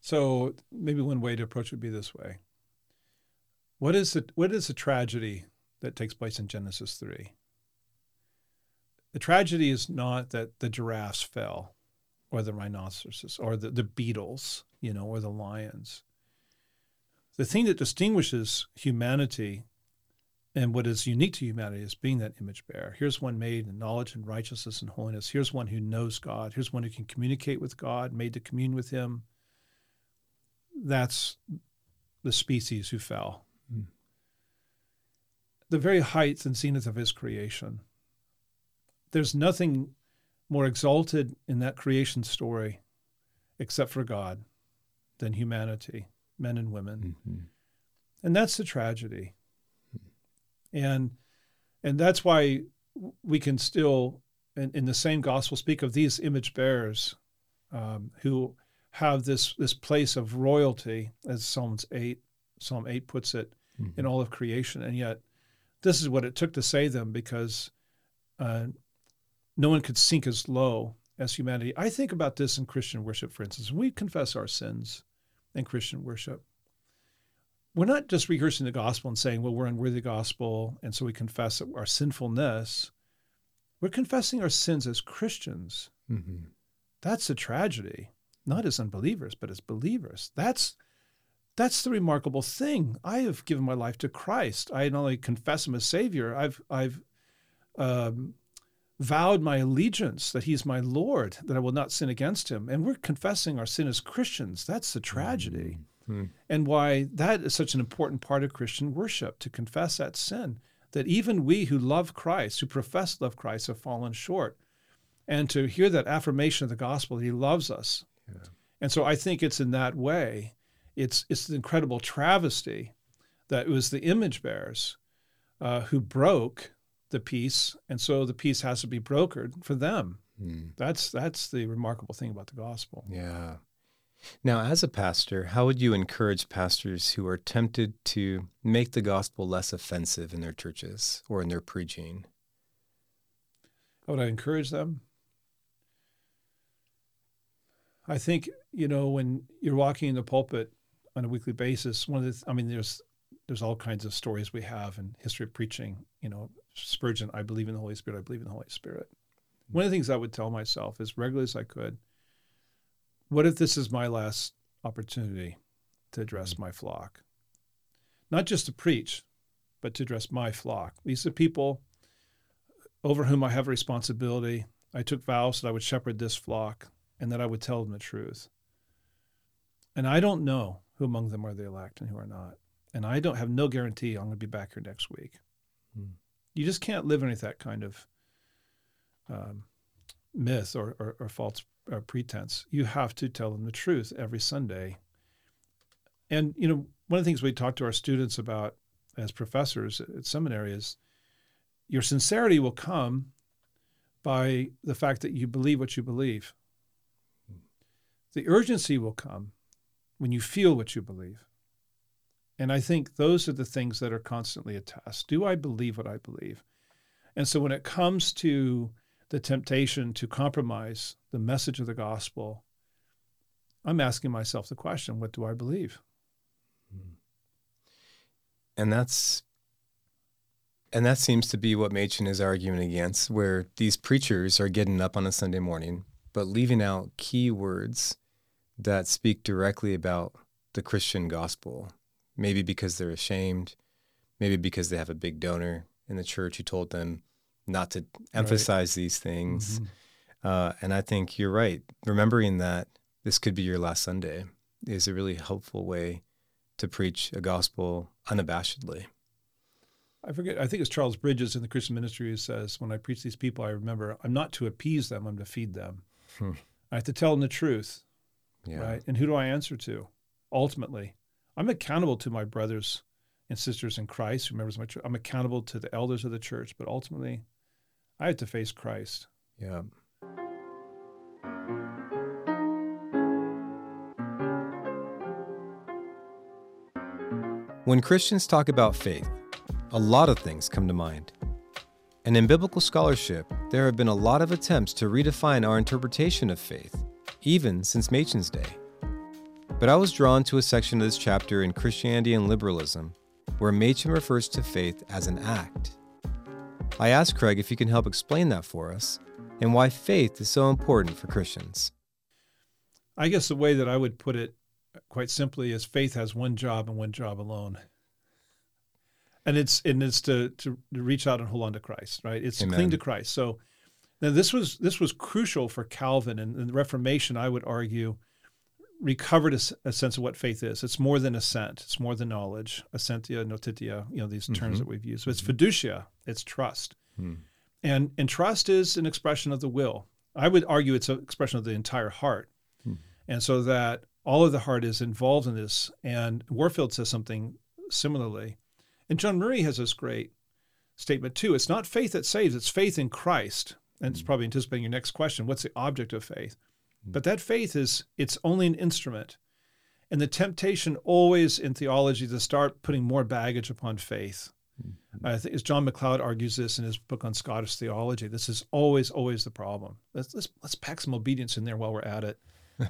So maybe one way to approach it would be this way. What is the tragedy that takes place in Genesis 3? The tragedy is not that the giraffes fell, or the rhinoceroses, or the beetles, you know, or the lions. The thing that distinguishes humanity and what is unique to humanity is being that image bearer. Here's one made in knowledge and righteousness and holiness. Here's one who knows God. Here's one who can communicate with God, made to commune with him. That's the species who fell. Mm. The very heights and zenith of his creation. There's nothing more exalted in that creation story, except for God, than humanity, men and women. Mm-hmm. And that's the tragedy. Mm-hmm. And that's why we can still, in the same gospel, speak of these image bearers who have this place of royalty, as Psalm 8 puts it, mm-hmm. in all of creation. And yet this is what it took to save them, because no one could sink as low as humanity. I think about this in Christian worship, for instance. When we confess our sins in Christian worship, we're not just rehearsing the gospel and saying, well, we're unworthy of the gospel, and so we confess our sinfulness. We're confessing our sins as Christians. Mm-hmm. That's a tragedy, not as unbelievers, but as believers. That's the remarkable thing. I have given my life to Christ. I not only confess him as Savior, I've vowed my allegiance that he's my Lord, that I will not sin against him. And we're confessing our sin as Christians. That's the tragedy. Mm-hmm. And why that is such an important part of Christian worship, to confess that sin, that even we who love Christ, who profess love Christ, have fallen short. And to hear that affirmation of the gospel, that he loves us. Yeah. And so I think it's in that way. It's an incredible travesty that it was the image bearers who broke the peace, and so the peace has to be brokered for them. Mm. That's the remarkable thing about the gospel. Yeah. Now, as a pastor, how would you encourage pastors who are tempted to make the gospel less offensive in their churches or in their preaching? How would I encourage them? I think, when you're walking in the pulpit on a weekly basis, there's all kinds of stories we have in history of preaching, Spurgeon, I believe in the Holy Spirit. One of the things I would tell myself as regularly as I could, what if this is my last opportunity to address my flock? Not just to preach, but to address my flock. These are people over whom I have a responsibility. I took vows that I would shepherd this flock and that I would tell them the truth. And I don't know who among them are the elect and who are not. And I have no guarantee I'm going to be back here next week. Mm. You just can't live underneath that kind of myth or false pretense. You have to tell them the truth every Sunday. And, one of the things we talk to our students about as professors at seminary is your sincerity will come by the fact that you believe what you believe. Mm. The urgency will come when you feel what you believe. And I think those are the things that are constantly a test. Do I believe what I believe? And so when it comes to the temptation to compromise the message of the gospel, I'm asking myself the question, what do I believe? And that seems to be what Machen is arguing against, where these preachers are getting up on a Sunday morning, but leaving out key words that speak directly about the Christian gospel. Maybe because they're ashamed, maybe because they have a big donor in the church who told them not to emphasize these things. Mm-hmm. And I think you're right. Remembering that this could be your last Sunday is a really helpful way to preach a gospel unabashedly. I think it's Charles Bridges in the Christian ministry who says, when I preach these people, I remember I'm not to appease them, I'm to feed them. Hmm. I have to tell them the truth, right? And who do I answer to ultimately? I'm accountable to my brothers and sisters in Christ, who members of my church. I'm accountable to the elders of the church, but ultimately, I have to face Christ. Yeah. When Christians talk about faith, a lot of things come to mind. And in biblical scholarship, there have been a lot of attempts to redefine our interpretation of faith, even since Machen's day. But I was drawn to a section of this chapter in Christianity and Liberalism where Machen refers to faith as an act. I asked Craig if he can help explain that for us and why faith is so important for Christians. I guess the way that I would put it quite simply is faith has one job and one job alone. And it's to reach out and hold on to Christ, right? It's to cling to Christ. So now this was crucial for Calvin, and in the Reformation, I would argue, recovered a sense of what faith is. It's more than assent. It's more than knowledge. Assentia, notitia, these terms that we've used. So it's fiducia, it's trust. Mm. And trust is an expression of the will. I would argue it's an expression of the entire heart. Hmm. And so that all of the heart is involved in this. And Warfield says something similarly. And John Murray has this great statement too. It's not faith that saves, it's faith in Christ. And it's probably anticipating your next question. What's the object of faith? But that faith is, it's only an instrument. And the temptation always in theology to start putting more baggage upon faith. I think as John McLeod argues this in his book on Scottish theology, this is always the problem. Let's pack some obedience in there while we're at it.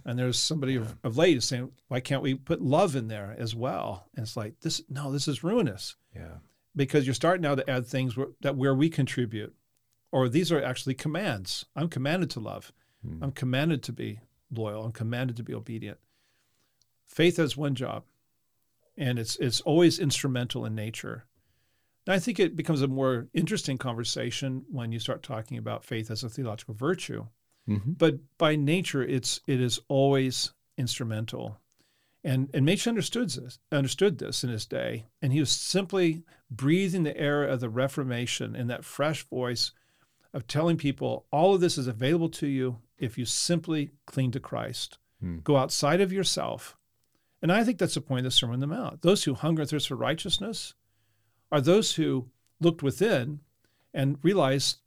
And there's somebody of late saying, why can't we put love in there as well? And it's like, this is ruinous. Yeah, because you're starting now to add things where we contribute, or these are actually commands. I'm commanded to love. Hmm. I'm commanded to be loyal. I'm commanded to be obedient. Faith has one job, and it's always instrumental in nature. I think it becomes a more interesting conversation when you start talking about faith as a theological virtue. Mm-hmm. But by nature, it is always instrumental. And Machen understood this in his day, and he was simply breathing the air of the Reformation in that fresh voice of telling people, all of this is available to you if you simply cling to Christ. Mm. Go outside of yourself. And I think that's the point of the Sermon on the Mount. Those who hunger and thirst for righteousness are those who looked within and realized,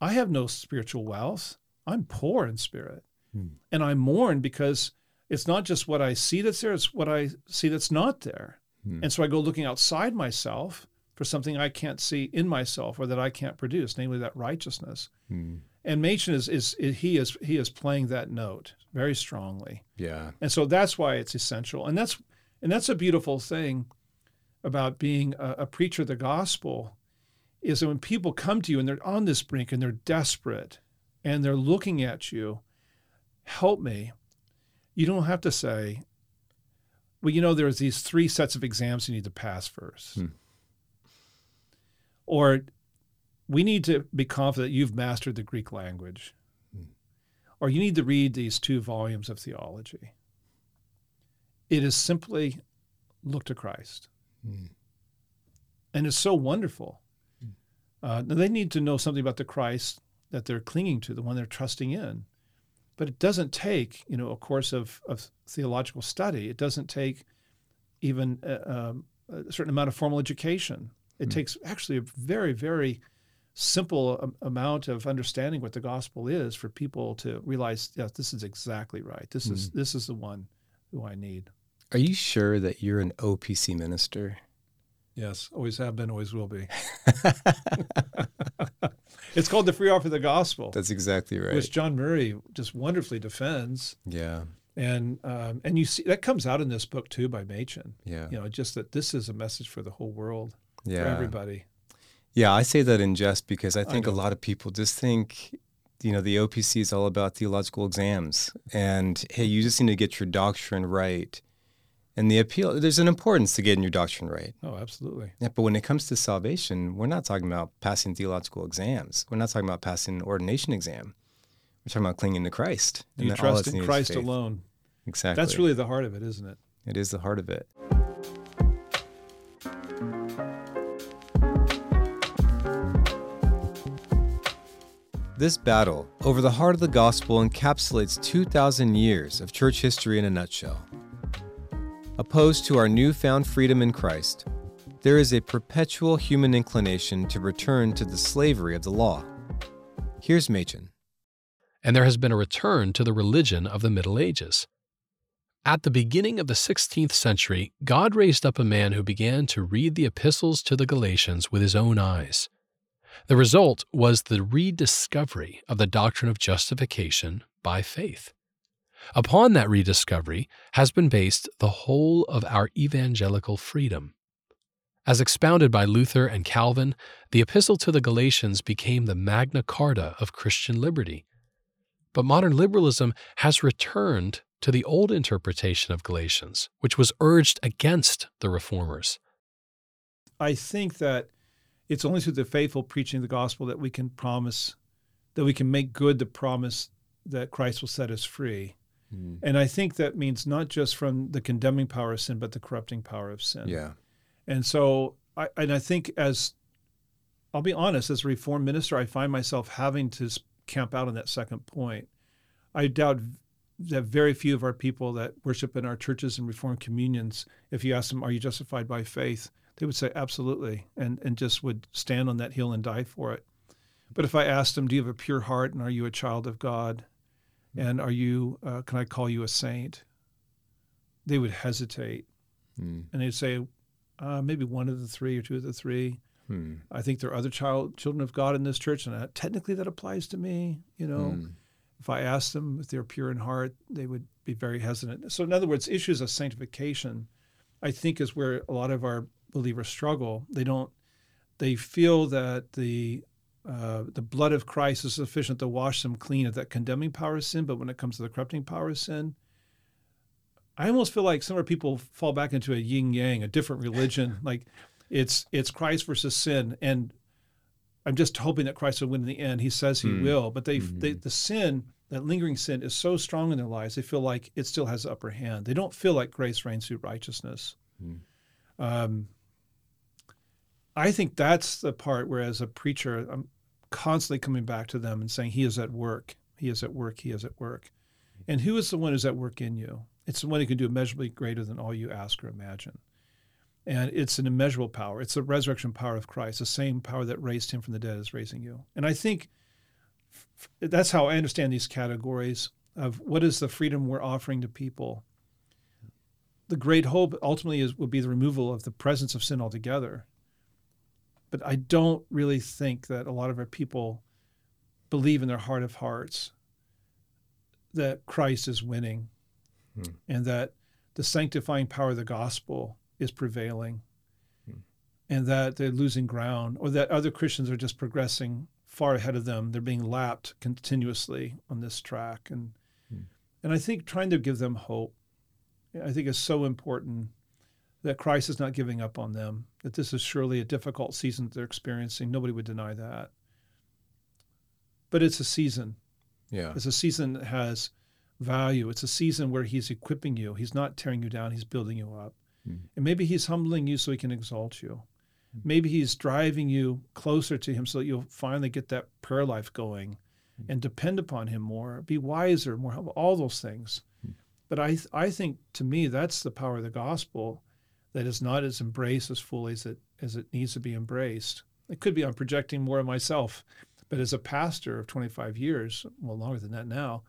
I have no spiritual wealth. I'm poor in spirit. Hmm. And I mourn because it's not just what I see that's there, it's what I see that's not there. Hmm. And so I go looking outside myself for something I can't see in myself or that I can't produce, namely that righteousness. Hmm. And Machen is playing that note very strongly. Yeah. And so that's why it's essential. And that's a beautiful thing about being a preacher of the gospel, is that when people come to you and they're on this brink and they're desperate and they're looking at you, help me. You don't have to say, well, there's these three sets of exams you need to pass first. Hmm. Or we need to be confident you've mastered the Greek language. Hmm. Or you need to read these 2 volumes of theology. It is simply look to Christ. Mm. And it's so wonderful. Mm. They need to know something about the Christ that they're clinging to, the one they're trusting in. But it doesn't take, a course of theological study. It doesn't take even a certain amount of formal education. It takes actually a very, very simple amount of understanding what the gospel is for people to realize, yes, this is exactly right. This is the one who I need. Are you sure that you're an OPC minister? Yes, always have been, always will be. It's called the free offer of the gospel. That's exactly right. Which John Murray just wonderfully defends. Yeah. And you see, that comes out in this book too by Machen. Yeah. Just that this is a message for the whole world, for everybody. Yeah, I say that in jest because I think a lot of people just think, the OPC is all about theological exams. And, hey, you just need to get your doctrine right. And the appeal, there's an importance to getting your doctrine right. Oh, absolutely. Yeah, but when it comes to salvation, we're not talking about passing theological exams. We're not talking about passing an ordination exam. We're talking about clinging to Christ. You trust in Christ alone. Exactly. That's really the heart of it, isn't it? It is the heart of it. This battle over the heart of the gospel encapsulates 2,000 years of church history in a nutshell. Opposed to our newfound freedom in Christ, there is a perpetual human inclination to return to the slavery of the law. Here's Machen. And there has been a return to the religion of the Middle Ages. At the beginning of the 16th century, God raised up a man who began to read the epistles to the Galatians with his own eyes. The result was the rediscovery of the doctrine of justification by faith. Upon that rediscovery has been based the whole of our evangelical freedom. As expounded by Luther and Calvin, the Epistle to the Galatians became the Magna Carta of Christian liberty. But modern liberalism has returned to the old interpretation of Galatians, which was urged against the reformers. I think that it's only through the faithful preaching of the gospel that we can promise, that we can make good the promise that Christ will set us free. And I think that means not just from the condemning power of sin, but the corrupting power of sin. Yeah. And so I think as I'll be honest, as a Reformed minister, I find myself having to camp out on that second point. I doubt that very few of our people that worship in our churches and Reformed communions, if you ask them, are you justified by faith? They would say, absolutely, and just would stand on that hill and die for it. But if I asked them, do you have a pure heart, and are you a child of God? And are you, can I call you a saint? They would hesitate. And they'd say, maybe one of the three or two of the three. I think there are other children of God in this church, and technically that applies to me. You know, if I asked them if they're pure in heart, they would be very hesitant. So in other words, issues of sanctification, I think, is where a lot of our believers struggle. They feel that the blood of Christ is sufficient to wash them clean of that condemning power of sin, but when it comes to the corrupting power of sin, I almost feel like some of our people fall back into a yin-yang, a different religion. Like it's Christ versus sin, and I'm just hoping that Christ will win in the end. He says he will, but the sin, that lingering sin, is so strong in their lives, they feel like it still has the upper hand. They don't feel like grace reigns through righteousness. I think that's the part where, as a preacher, I'm constantly coming back to them and saying, he is at work, he is at work, he is at work. And who is the one who's at work in you? It's the one who can do immeasurably greater than all you ask or imagine. And it's an immeasurable power. It's the resurrection power of Christ. The same power that raised him from the dead is raising you. And I think that's how I understand these categories of what is the freedom we're offering to people. The great hope ultimately would be the removal of the presence of sin altogether. But I don't really think that a lot of our people believe in their heart of hearts that Christ is winning and that the sanctifying power of the gospel is prevailing and that they're losing ground, or that other Christians are just progressing far ahead of them. They're being lapped continuously on this track. And I think trying to give them hope, I think, is so important, that Christ is not giving up on them, that this is surely a difficult season that they're experiencing. Nobody would deny that. But it's a season. Yeah. It's a season that has value. It's a season where he's equipping you. He's not tearing you down. He's building you up. And maybe he's humbling you so he can exalt you. Maybe he's driving you closer to him so that you'll finally get that prayer life going and depend upon him more, be wiser, more helpful, all those things. But I think, to me, that's the power of the gospel that is not as embraced as fully as it needs to be embraced. It could be I'm projecting more of myself, but as a pastor of 25 years, well, longer than that now,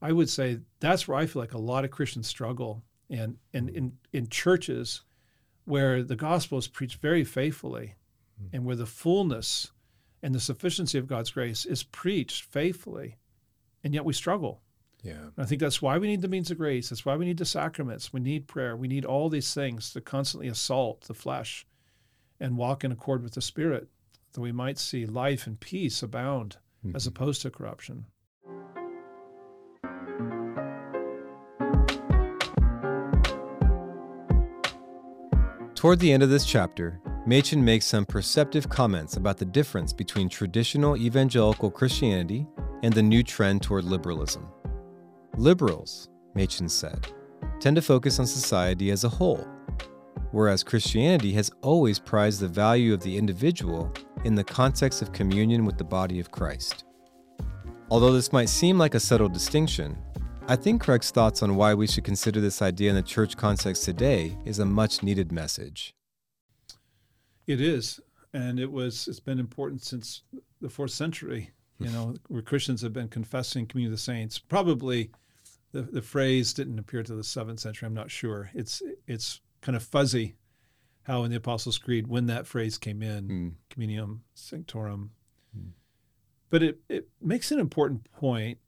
I would say that's where I feel like a lot of Christians struggle. And in churches where the gospel is preached very faithfully and where the fullness and the sufficiency of God's grace is preached faithfully, and yet we struggle. Yeah, and I think that's why we need the means of grace. That's why we need the sacraments. We need prayer. We need all these things to constantly assault the flesh and walk in accord with the Spirit, that we might see life and peace abound as opposed to corruption. Toward the end of this chapter, Machen makes some perceptive comments about the difference between traditional evangelical Christianity and the new trend toward liberalism. Liberals, Machen said, tend to focus on society as a whole, whereas Christianity has always prized the value of the individual in the context of communion with the body of Christ. Although this might seem like a subtle distinction, I think Craig's thoughts on why we should consider this idea in the church context today is a much-needed message. It is, and it's been important since the 4th century, you know, where Christians have been confessing communion of the saints. Probably the phrase didn't appear till the 7th century, I'm not sure. It's kind of fuzzy how in the Apostles' Creed when that phrase came in, communium sanctorum. But it makes an important point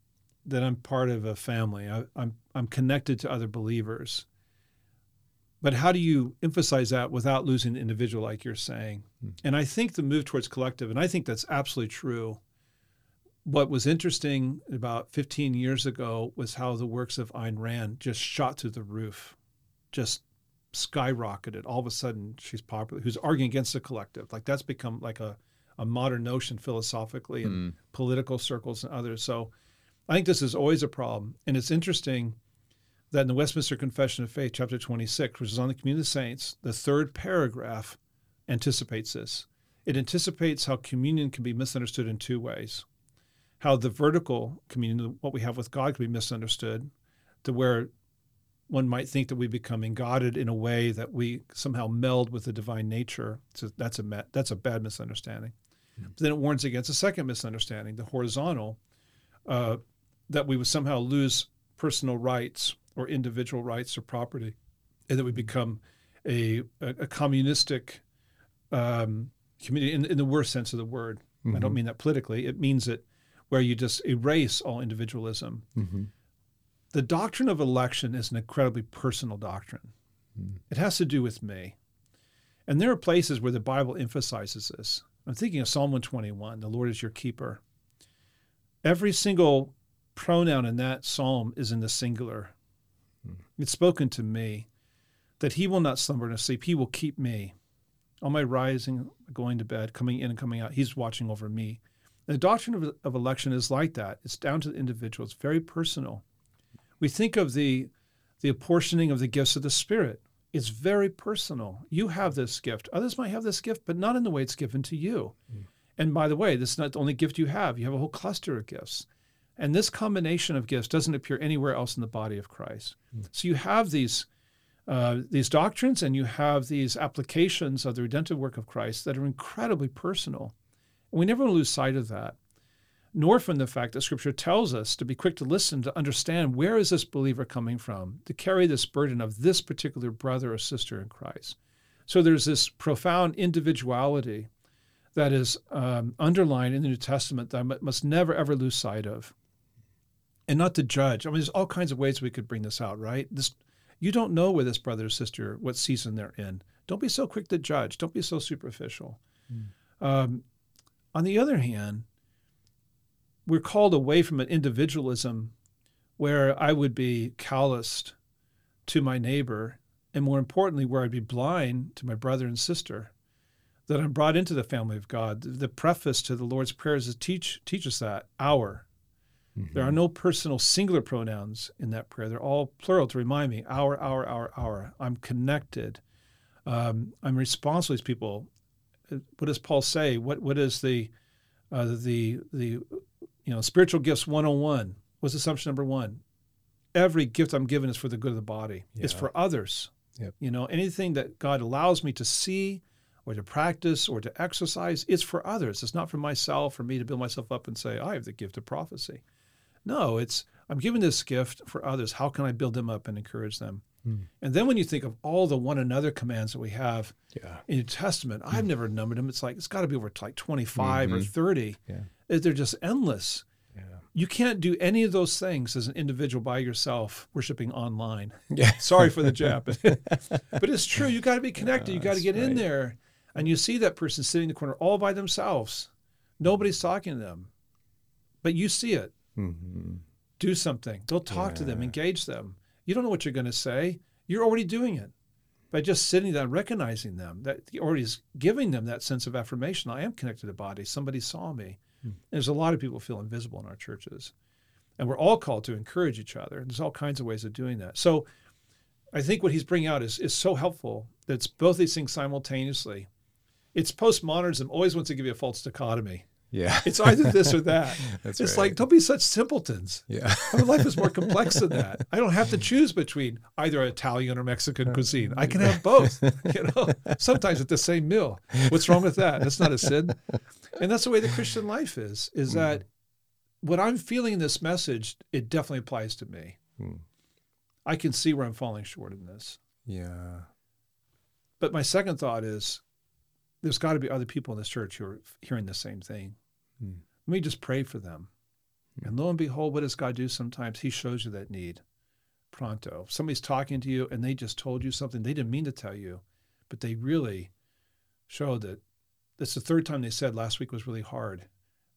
that I'm part of a family. I'm connected to other believers. But how do you emphasize that without losing the individual, like you're saying? And I think the move towards collective, and I think that's absolutely true. What was interesting about 15 years ago was how the works of Ayn Rand just shot through the roof, just skyrocketed. All of a sudden, she's popular. Who's arguing against the collective? Like, that's become like a modern notion philosophically in political circles and others. So I think this is always a problem. And it's interesting that in the Westminster Confession of Faith, chapter 26, which is on the communion of the saints, the third paragraph anticipates this. It anticipates how communion can be misunderstood in two ways. How the vertical communion, what we have with God, can be misunderstood to where one might think that we become engodded in a way that we somehow meld with the divine nature. So that's a bad misunderstanding. Mm-hmm. But then it warns against a second misunderstanding, the horizontal, that we would somehow lose personal rights or individual rights or property, and that we become a communistic community in the worst sense of the word. Mm-hmm. I don't mean that politically. It means that where you just erase all individualism. Mm-hmm. The doctrine of election is an incredibly personal doctrine. Mm-hmm. It has to do with me. And there are places where the Bible emphasizes this. I'm thinking of Psalm 121, the Lord is your keeper. Every single pronoun in that psalm is in the singular. Mm-hmm. It's spoken to me that he will not slumber nor sleep. He will keep me. On my rising, going to bed, coming in and coming out, he's watching over me. And the doctrine of election is like that. It's down to the individual. It's very personal. We think of the apportioning of the gifts of the Spirit. It's very personal. You have this gift. Others might have this gift, but not in the way it's given to you. Mm. And by the way, this is not the only gift you have. You have a whole cluster of gifts. And this combination of gifts doesn't appear anywhere else in the body of Christ. Mm. So you have these doctrines and you have these applications of the redemptive work of Christ that are incredibly personal. And we never lose sight of that, nor from the fact that Scripture tells us to be quick to listen, to understand where is this believer coming from, to carry this burden of this particular brother or sister in Christ. So there's this profound individuality that is underlined in the New Testament that I must never, ever lose sight of. And not to judge. I mean, there's all kinds of ways we could bring this out, right? You don't know where this brother or sister, what season they're in. Don't be so quick to judge. Don't be so superficial. Mm. On the other hand, we're called away from an individualism where I would be calloused to my neighbor, and more importantly, where I'd be blind to my brother and sister, that I'm brought into the family of God. The preface to the Lord's Prayer is to teach us that, our. Mm-hmm. There are no personal singular pronouns in that prayer. They're all plural to remind me, our. I'm connected. I'm responsible to these people. What does Paul say? What is the spiritual gifts 101? What's assumption number one? Every gift I'm given is for the good of the body. Yeah. It's for others. Yep. Anything that God allows me to see or to practice or to exercise, it's for others. It's not for myself, for me to build myself up and say, I have the gift of prophecy. No, I'm giving this gift for others. How can I build them up and encourage them? Mm. And then when you think of all the one another commands that we have in the New Testament, I've never numbered them. It's got to be over to 25 or 30. Yeah. They're just endless. Yeah. You can't do any of those things as an individual by yourself worshiping online. Yeah. Sorry for the jab. But it's true. You got to be connected. You got to get in there. And you see that person sitting in the corner all by themselves. Nobody's talking to them. But you see it. Mm-hmm. Do something. Go talk to them, engage them. You don't know what you're going to say. You're already doing it by just sitting down, recognizing them, that he already is giving them that sense of affirmation. I am connected to the body. Somebody saw me. Mm. And there's a lot of people feel invisible in our churches. And we're all called to encourage each other. There's all kinds of ways of doing that. So I think what he's bringing out is so helpful that it's both these things simultaneously. It's postmodernism always wants to give you a false dichotomy. Yeah. It's either this or that. It's right. Like, don't be such simpletons. Yeah. Our life is more complex than that. I don't have to choose between either Italian or Mexican cuisine. I can have both, sometimes at the same meal. What's wrong with that? That's not a sin. And that's the way the Christian life is that what I'm feeling in this message, it definitely applies to me. Mm. I can see where I'm falling short in this. Yeah. But my second thought is, there's got to be other people in this church who are hearing the same thing. Mm. Let me just pray for them. Mm. And lo and behold, what does God do sometimes? He shows you that need pronto. Somebody's talking to you and they just told you something they didn't mean to tell you, but they really showed that that's the third time they said last week was really hard.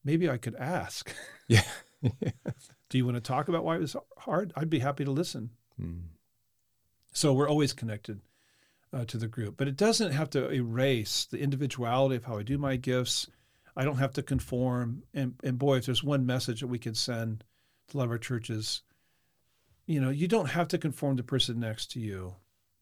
Maybe I could ask. Yeah. Do you want to talk about why it was hard? I'd be happy to listen. Mm. So we're always connected to the group. But it doesn't have to erase the individuality of how I do my gifts. I don't have to conform. And boy, if there's one message that we could send to a lot of our churches, you don't have to conform to the person next to you.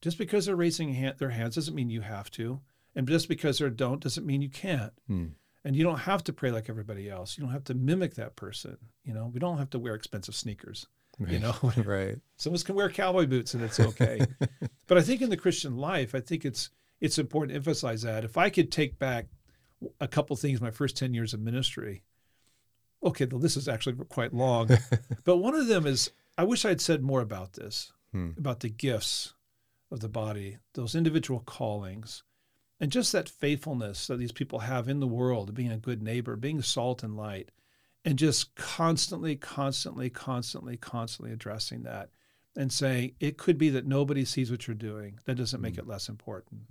Just because they're raising their hands doesn't mean you have to. And just because there don't doesn't mean you can't. Mm. And you don't have to pray like everybody else. You don't have to mimic that person. You know, we don't have to wear expensive sneakers. You know, right? Some of us can wear cowboy boots and it's okay. But I think in the Christian life, I think it's important to emphasize that. If I could take back a couple things my first 10 years of ministry, okay, the list is actually quite long. But one of them is, I wish I'd said more about this, about the gifts of the body, those individual callings, and just that faithfulness that these people have in the world, being a good neighbor, being salt and light, and just constantly addressing that and saying, it could be that nobody sees what you're doing. That doesn't make it less important.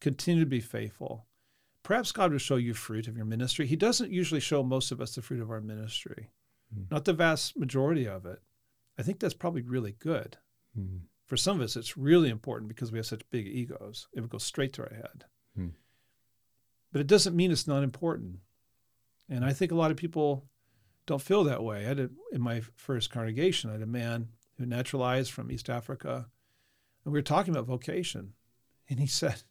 Continue to be faithful. Perhaps God will show you fruit of your ministry. He doesn't usually show most of us the fruit of our ministry, not the vast majority of it. I think that's probably really good. For some of us, it's really important because we have such big egos. It would go straight to our head. But it doesn't mean it's not important. And I think a lot of people don't feel that way. I had in my first congregation, I had a man who naturalized from East Africa, and we were talking about vocation. And he said,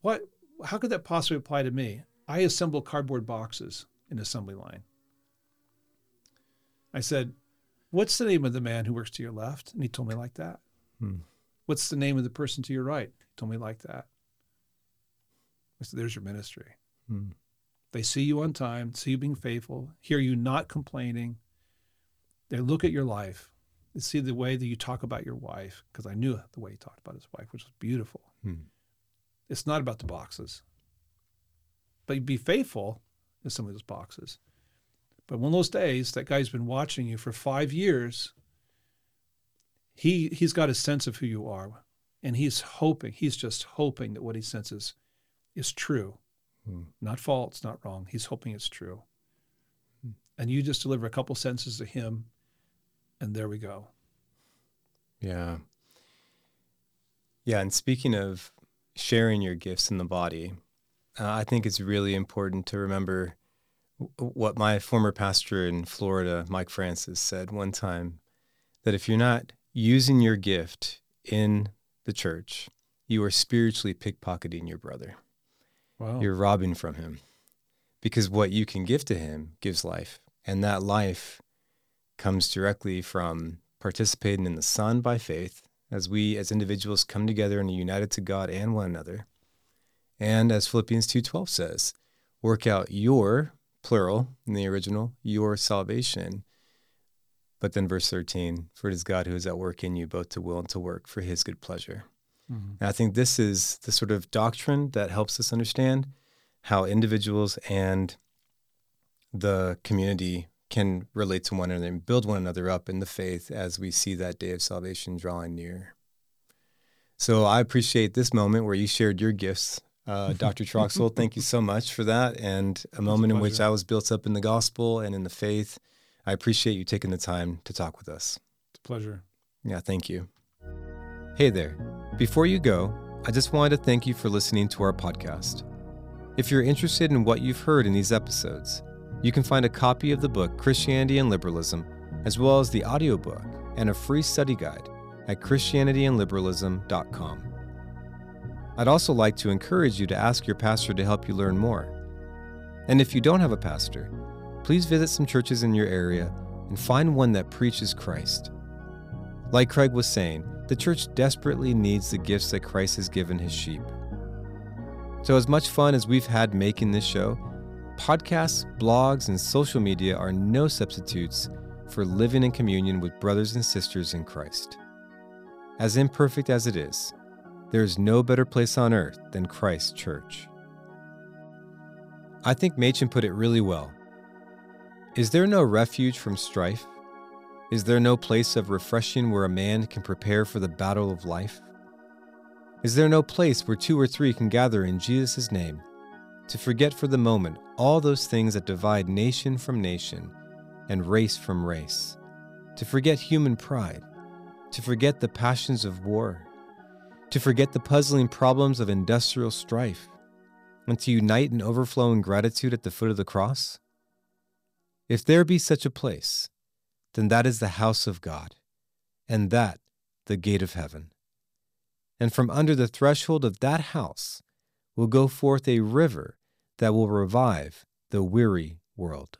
"What? How could that possibly apply to me? I assemble cardboard boxes in assembly line." I said, "What's the name of the man who works to your left?" And he told me like that. "What's the name of the person to your right?" He told me like that. I said, "There's your ministry." They see you on time, see you being faithful, hear you not complaining. They look at your life. They see the way that you talk about your wife, because I knew the way he talked about his wife, which was beautiful. It's not about the boxes. But be faithful in some of those boxes. But one of those days, that guy's been watching you for 5 years. He's got a sense of who you are. And he's just hoping that what he senses is true. Not false, not wrong. He's hoping it's true. And you just deliver a couple sentences to him, and there we go. Yeah. Yeah, and speaking of sharing your gifts in the body, I think it's really important to remember what my former pastor in Florida, Mike Francis, said one time, that if you're not using your gift in the church, you are spiritually pickpocketing your brother. Wow. You're robbing from him, because what you can give to him gives life, and that life comes directly from participating in the Son by faith, as we as individuals come together and are united to God and one another. And as Philippians 2:12 says, work out your, plural in the original, your salvation. But then verse 13, for it is God who is at work in you both to will and to work for his good pleasure. And I think this is the sort of doctrine that helps us understand how individuals and the community can relate to one another and build one another up in the faith as we see that day of salvation drawing near. So I appreciate this moment where you shared your gifts, Dr. Troxel. Thank you so much for that, and a moment in which I was built up in the gospel and in the faith. I appreciate you taking the time to talk with us. It's a pleasure. Yeah, thank you. Hey there. Before you go, I just wanted to thank you for listening to our podcast. If you're interested in what you've heard in these episodes, you can find a copy of the book Christianity and Liberalism, as well as the audiobook and a free study guide at christianityandliberalism.com. I'd also like to encourage you to ask your pastor to help you learn more. And if you don't have a pastor, please visit some churches in your area and find one that preaches Christ. Like Craig was saying, the church desperately needs the gifts that Christ has given his sheep. So as much fun as we've had making this show, podcasts, blogs, and social media are no substitutes for living in communion with brothers and sisters in Christ. As imperfect as it is, there is no better place on earth than Christ's church. I think Machen put it really well. Is there no refuge from strife? Is there no place of refreshing where a man can prepare for the battle of life? Is there no place where 2 or 3 can gather in Jesus' name to forget for the moment all those things that divide nation from nation and race from race, to forget human pride, to forget the passions of war, to forget the puzzling problems of industrial strife, and to unite in overflowing gratitude at the foot of the cross? If there be such a place, then that is the house of God, and that the gate of heaven. and from under the threshold of that house will go forth a river that will revive the weary world.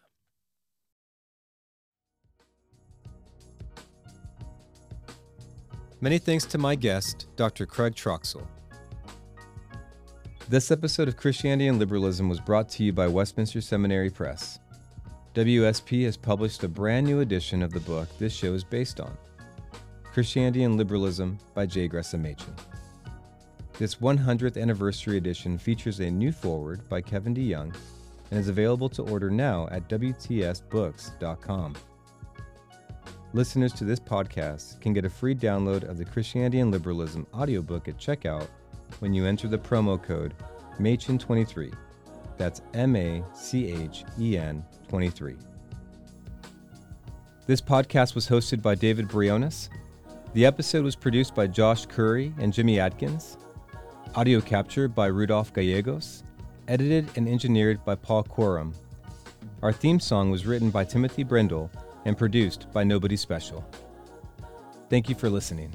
Many thanks to my guest, Dr. Craig Troxel. This episode of Christianity and Liberalism was brought to you by Westminster Seminary Press. WSP has published a brand new edition of the book this show is based on, Christianity and Liberalism by J. Gresham Machen. This 100th anniversary edition features a new foreword by Kevin DeYoung and is available to order now at WTSbooks.com. Listeners to this podcast can get a free download of the Christianity and Liberalism audiobook at checkout when you enter the promo code MACHEN23. That's M-A-C-H-E-N 23. This podcast was hosted by David Briones. The episode was produced by Josh Curry and Jimmy Atkins. Audio capture by Rudolph Gallegos. Edited and engineered by Paul Quorum. Our theme song was written by Timothy Brindle and produced by Nobody Special. Thank you for listening.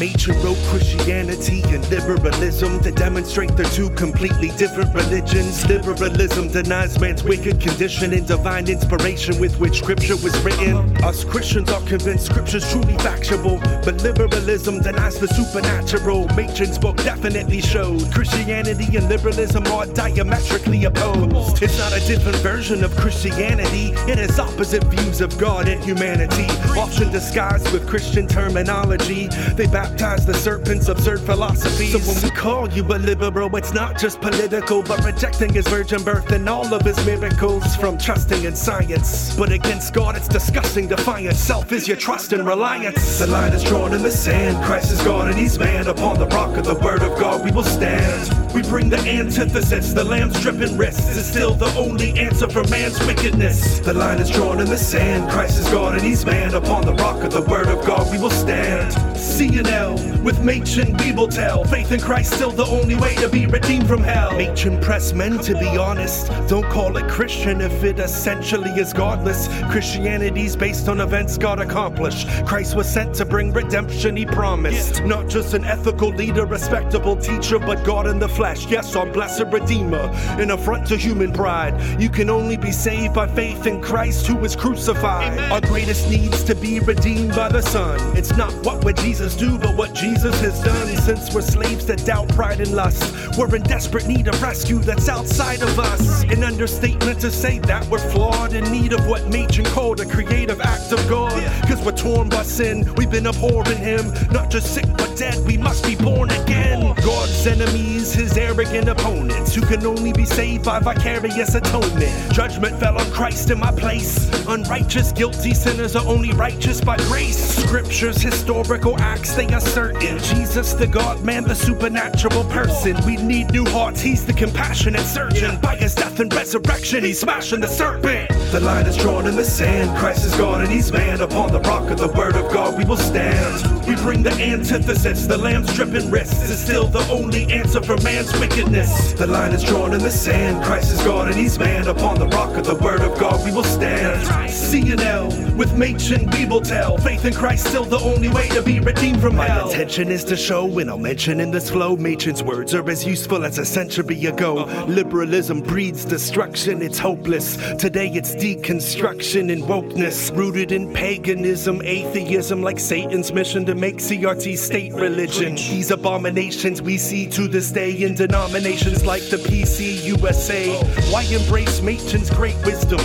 Machen wrote Christianity and Liberalism to demonstrate the two completely different religions. Liberalism denies man's wicked condition and divine inspiration with which scripture was written. Us Christians are convinced scripture's truly factual, but liberalism denies the supernatural. Machen's book definitely showed Christianity and liberalism are diametrically opposed. It's not a different version of Christianity, it has opposite views of God and humanity, often disguised with Christian terminology. They baptize the serpent's absurd philosophies. So when we call you a liberal, it's not just political, but rejecting his virgin birth and all of his miracles, from trusting in science, but against God it's disgusting defiance. Self is your trust and reliance. The line is drawn in the sand, Christ is God and he's man. Upon the rock of the word of God we will stand. We bring the antithesis, the lamb's dripping wrists is still the only answer for man's wickedness. The line is drawn in the sand, Christ is God and he's man. Upon the rock of the word of God we will stand. C&A with Machen we will tell faith in Christ still the only way to be redeemed from hell. Machen press men to be honest, don't call it Christian if it essentially is godless. Christianity's based on events God accomplished. Christ was sent to bring redemption he promised. Not just an ethical leader, respectable teacher, but God in the flesh, yes, our blessed Redeemer. An affront to human pride, you can only be saved by faith in Christ who was crucified. Amen. Our greatest needs to be redeemed by the Son. It's not what would Jesus do, but what Jesus has done. Since we're slaves that doubt, pride, and lust, we're in desperate need of rescue that's outside of us. An understatement to say that we're flawed, in need of what Machen called a creative act of God. Cause we're torn by sin, we've been abhorring him. Not just sick but dead, we must be born again. God's enemies, his arrogant opponents, who can only be saved by vicarious atonement. Judgment fell on Christ in my place. Unrighteous, guilty sinners are only righteous by grace. Scriptures, historical acts, they certain. Jesus the God man, the supernatural person. We need new hearts, he's the compassionate surgeon. By his death and resurrection he's smashing the serpent. The line is drawn in the sand, Christ is God and he's man. Upon the rock of the word of God we will stand. We bring the antithesis, the lamb's dripping wrists is still the only answer for man's wickedness. The line is drawn in the sand, Christ is God and he's man. Upon the rock of the word of God we will stand. C&L with Machen we will tell faith in Christ still the only way to be redeemed from hell. My intention is to show, and I'll mention in this flow, Machen's words are as useful as a century ago. Liberalism breeds destruction, it's hopeless. Today it's deconstruction and wokeness, rooted in paganism, atheism, like Satan's mission to make CRT state religion. These abominations we see to this day in denominations like the PCUSA. Why embrace Machen's great wisdom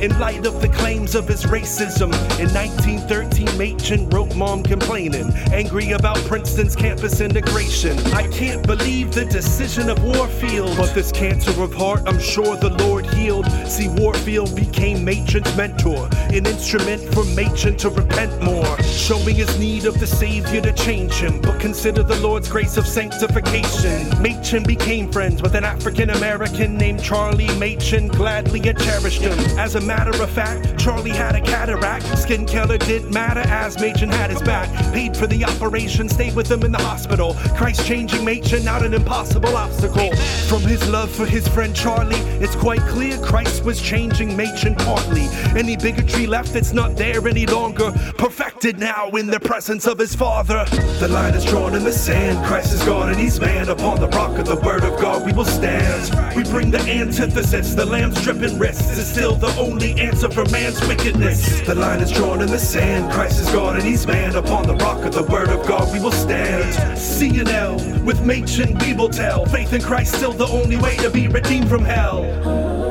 in light of the claims of his racism? In 1913, Machen wrote Mom Complaining, angry about Princeton's campus integration. I can't believe the decision of Warfield, but this cancer of heart I'm sure the Lord healed. See, Warfield became Machen's mentor, an instrument for Machen to repent more, showing his need of the Savior to change him, but consider the Lord's grace of sanctification. Machen became friends with an African American named Charlie Machen, gladly and cherished him. As a matter of fact, Charlie had a cataract. Skin color didn't matter as Machen had his back. Paid for the operation, stayed with him in the hospital. Christ changing Machen, not an impossible obstacle. From his love for his friend Charlie, it's quite clear Christ was changing Machen partly. Any bigotry left, it's not there any longer. Perfected now in the presence of his Father. The line is drawn in the sand. Christ is God and he's man. Upon the rock of the word of God we will stand. We bring the antithesis. The lamb's dripping wrists is still the only answer for man's wickedness. The line is drawn in the sand. Christ is God and he's man. Upon the rock of the word of God we will stand. C&L, with Machen we will tell. Faith in Christ still the only way to be redeemed from hell.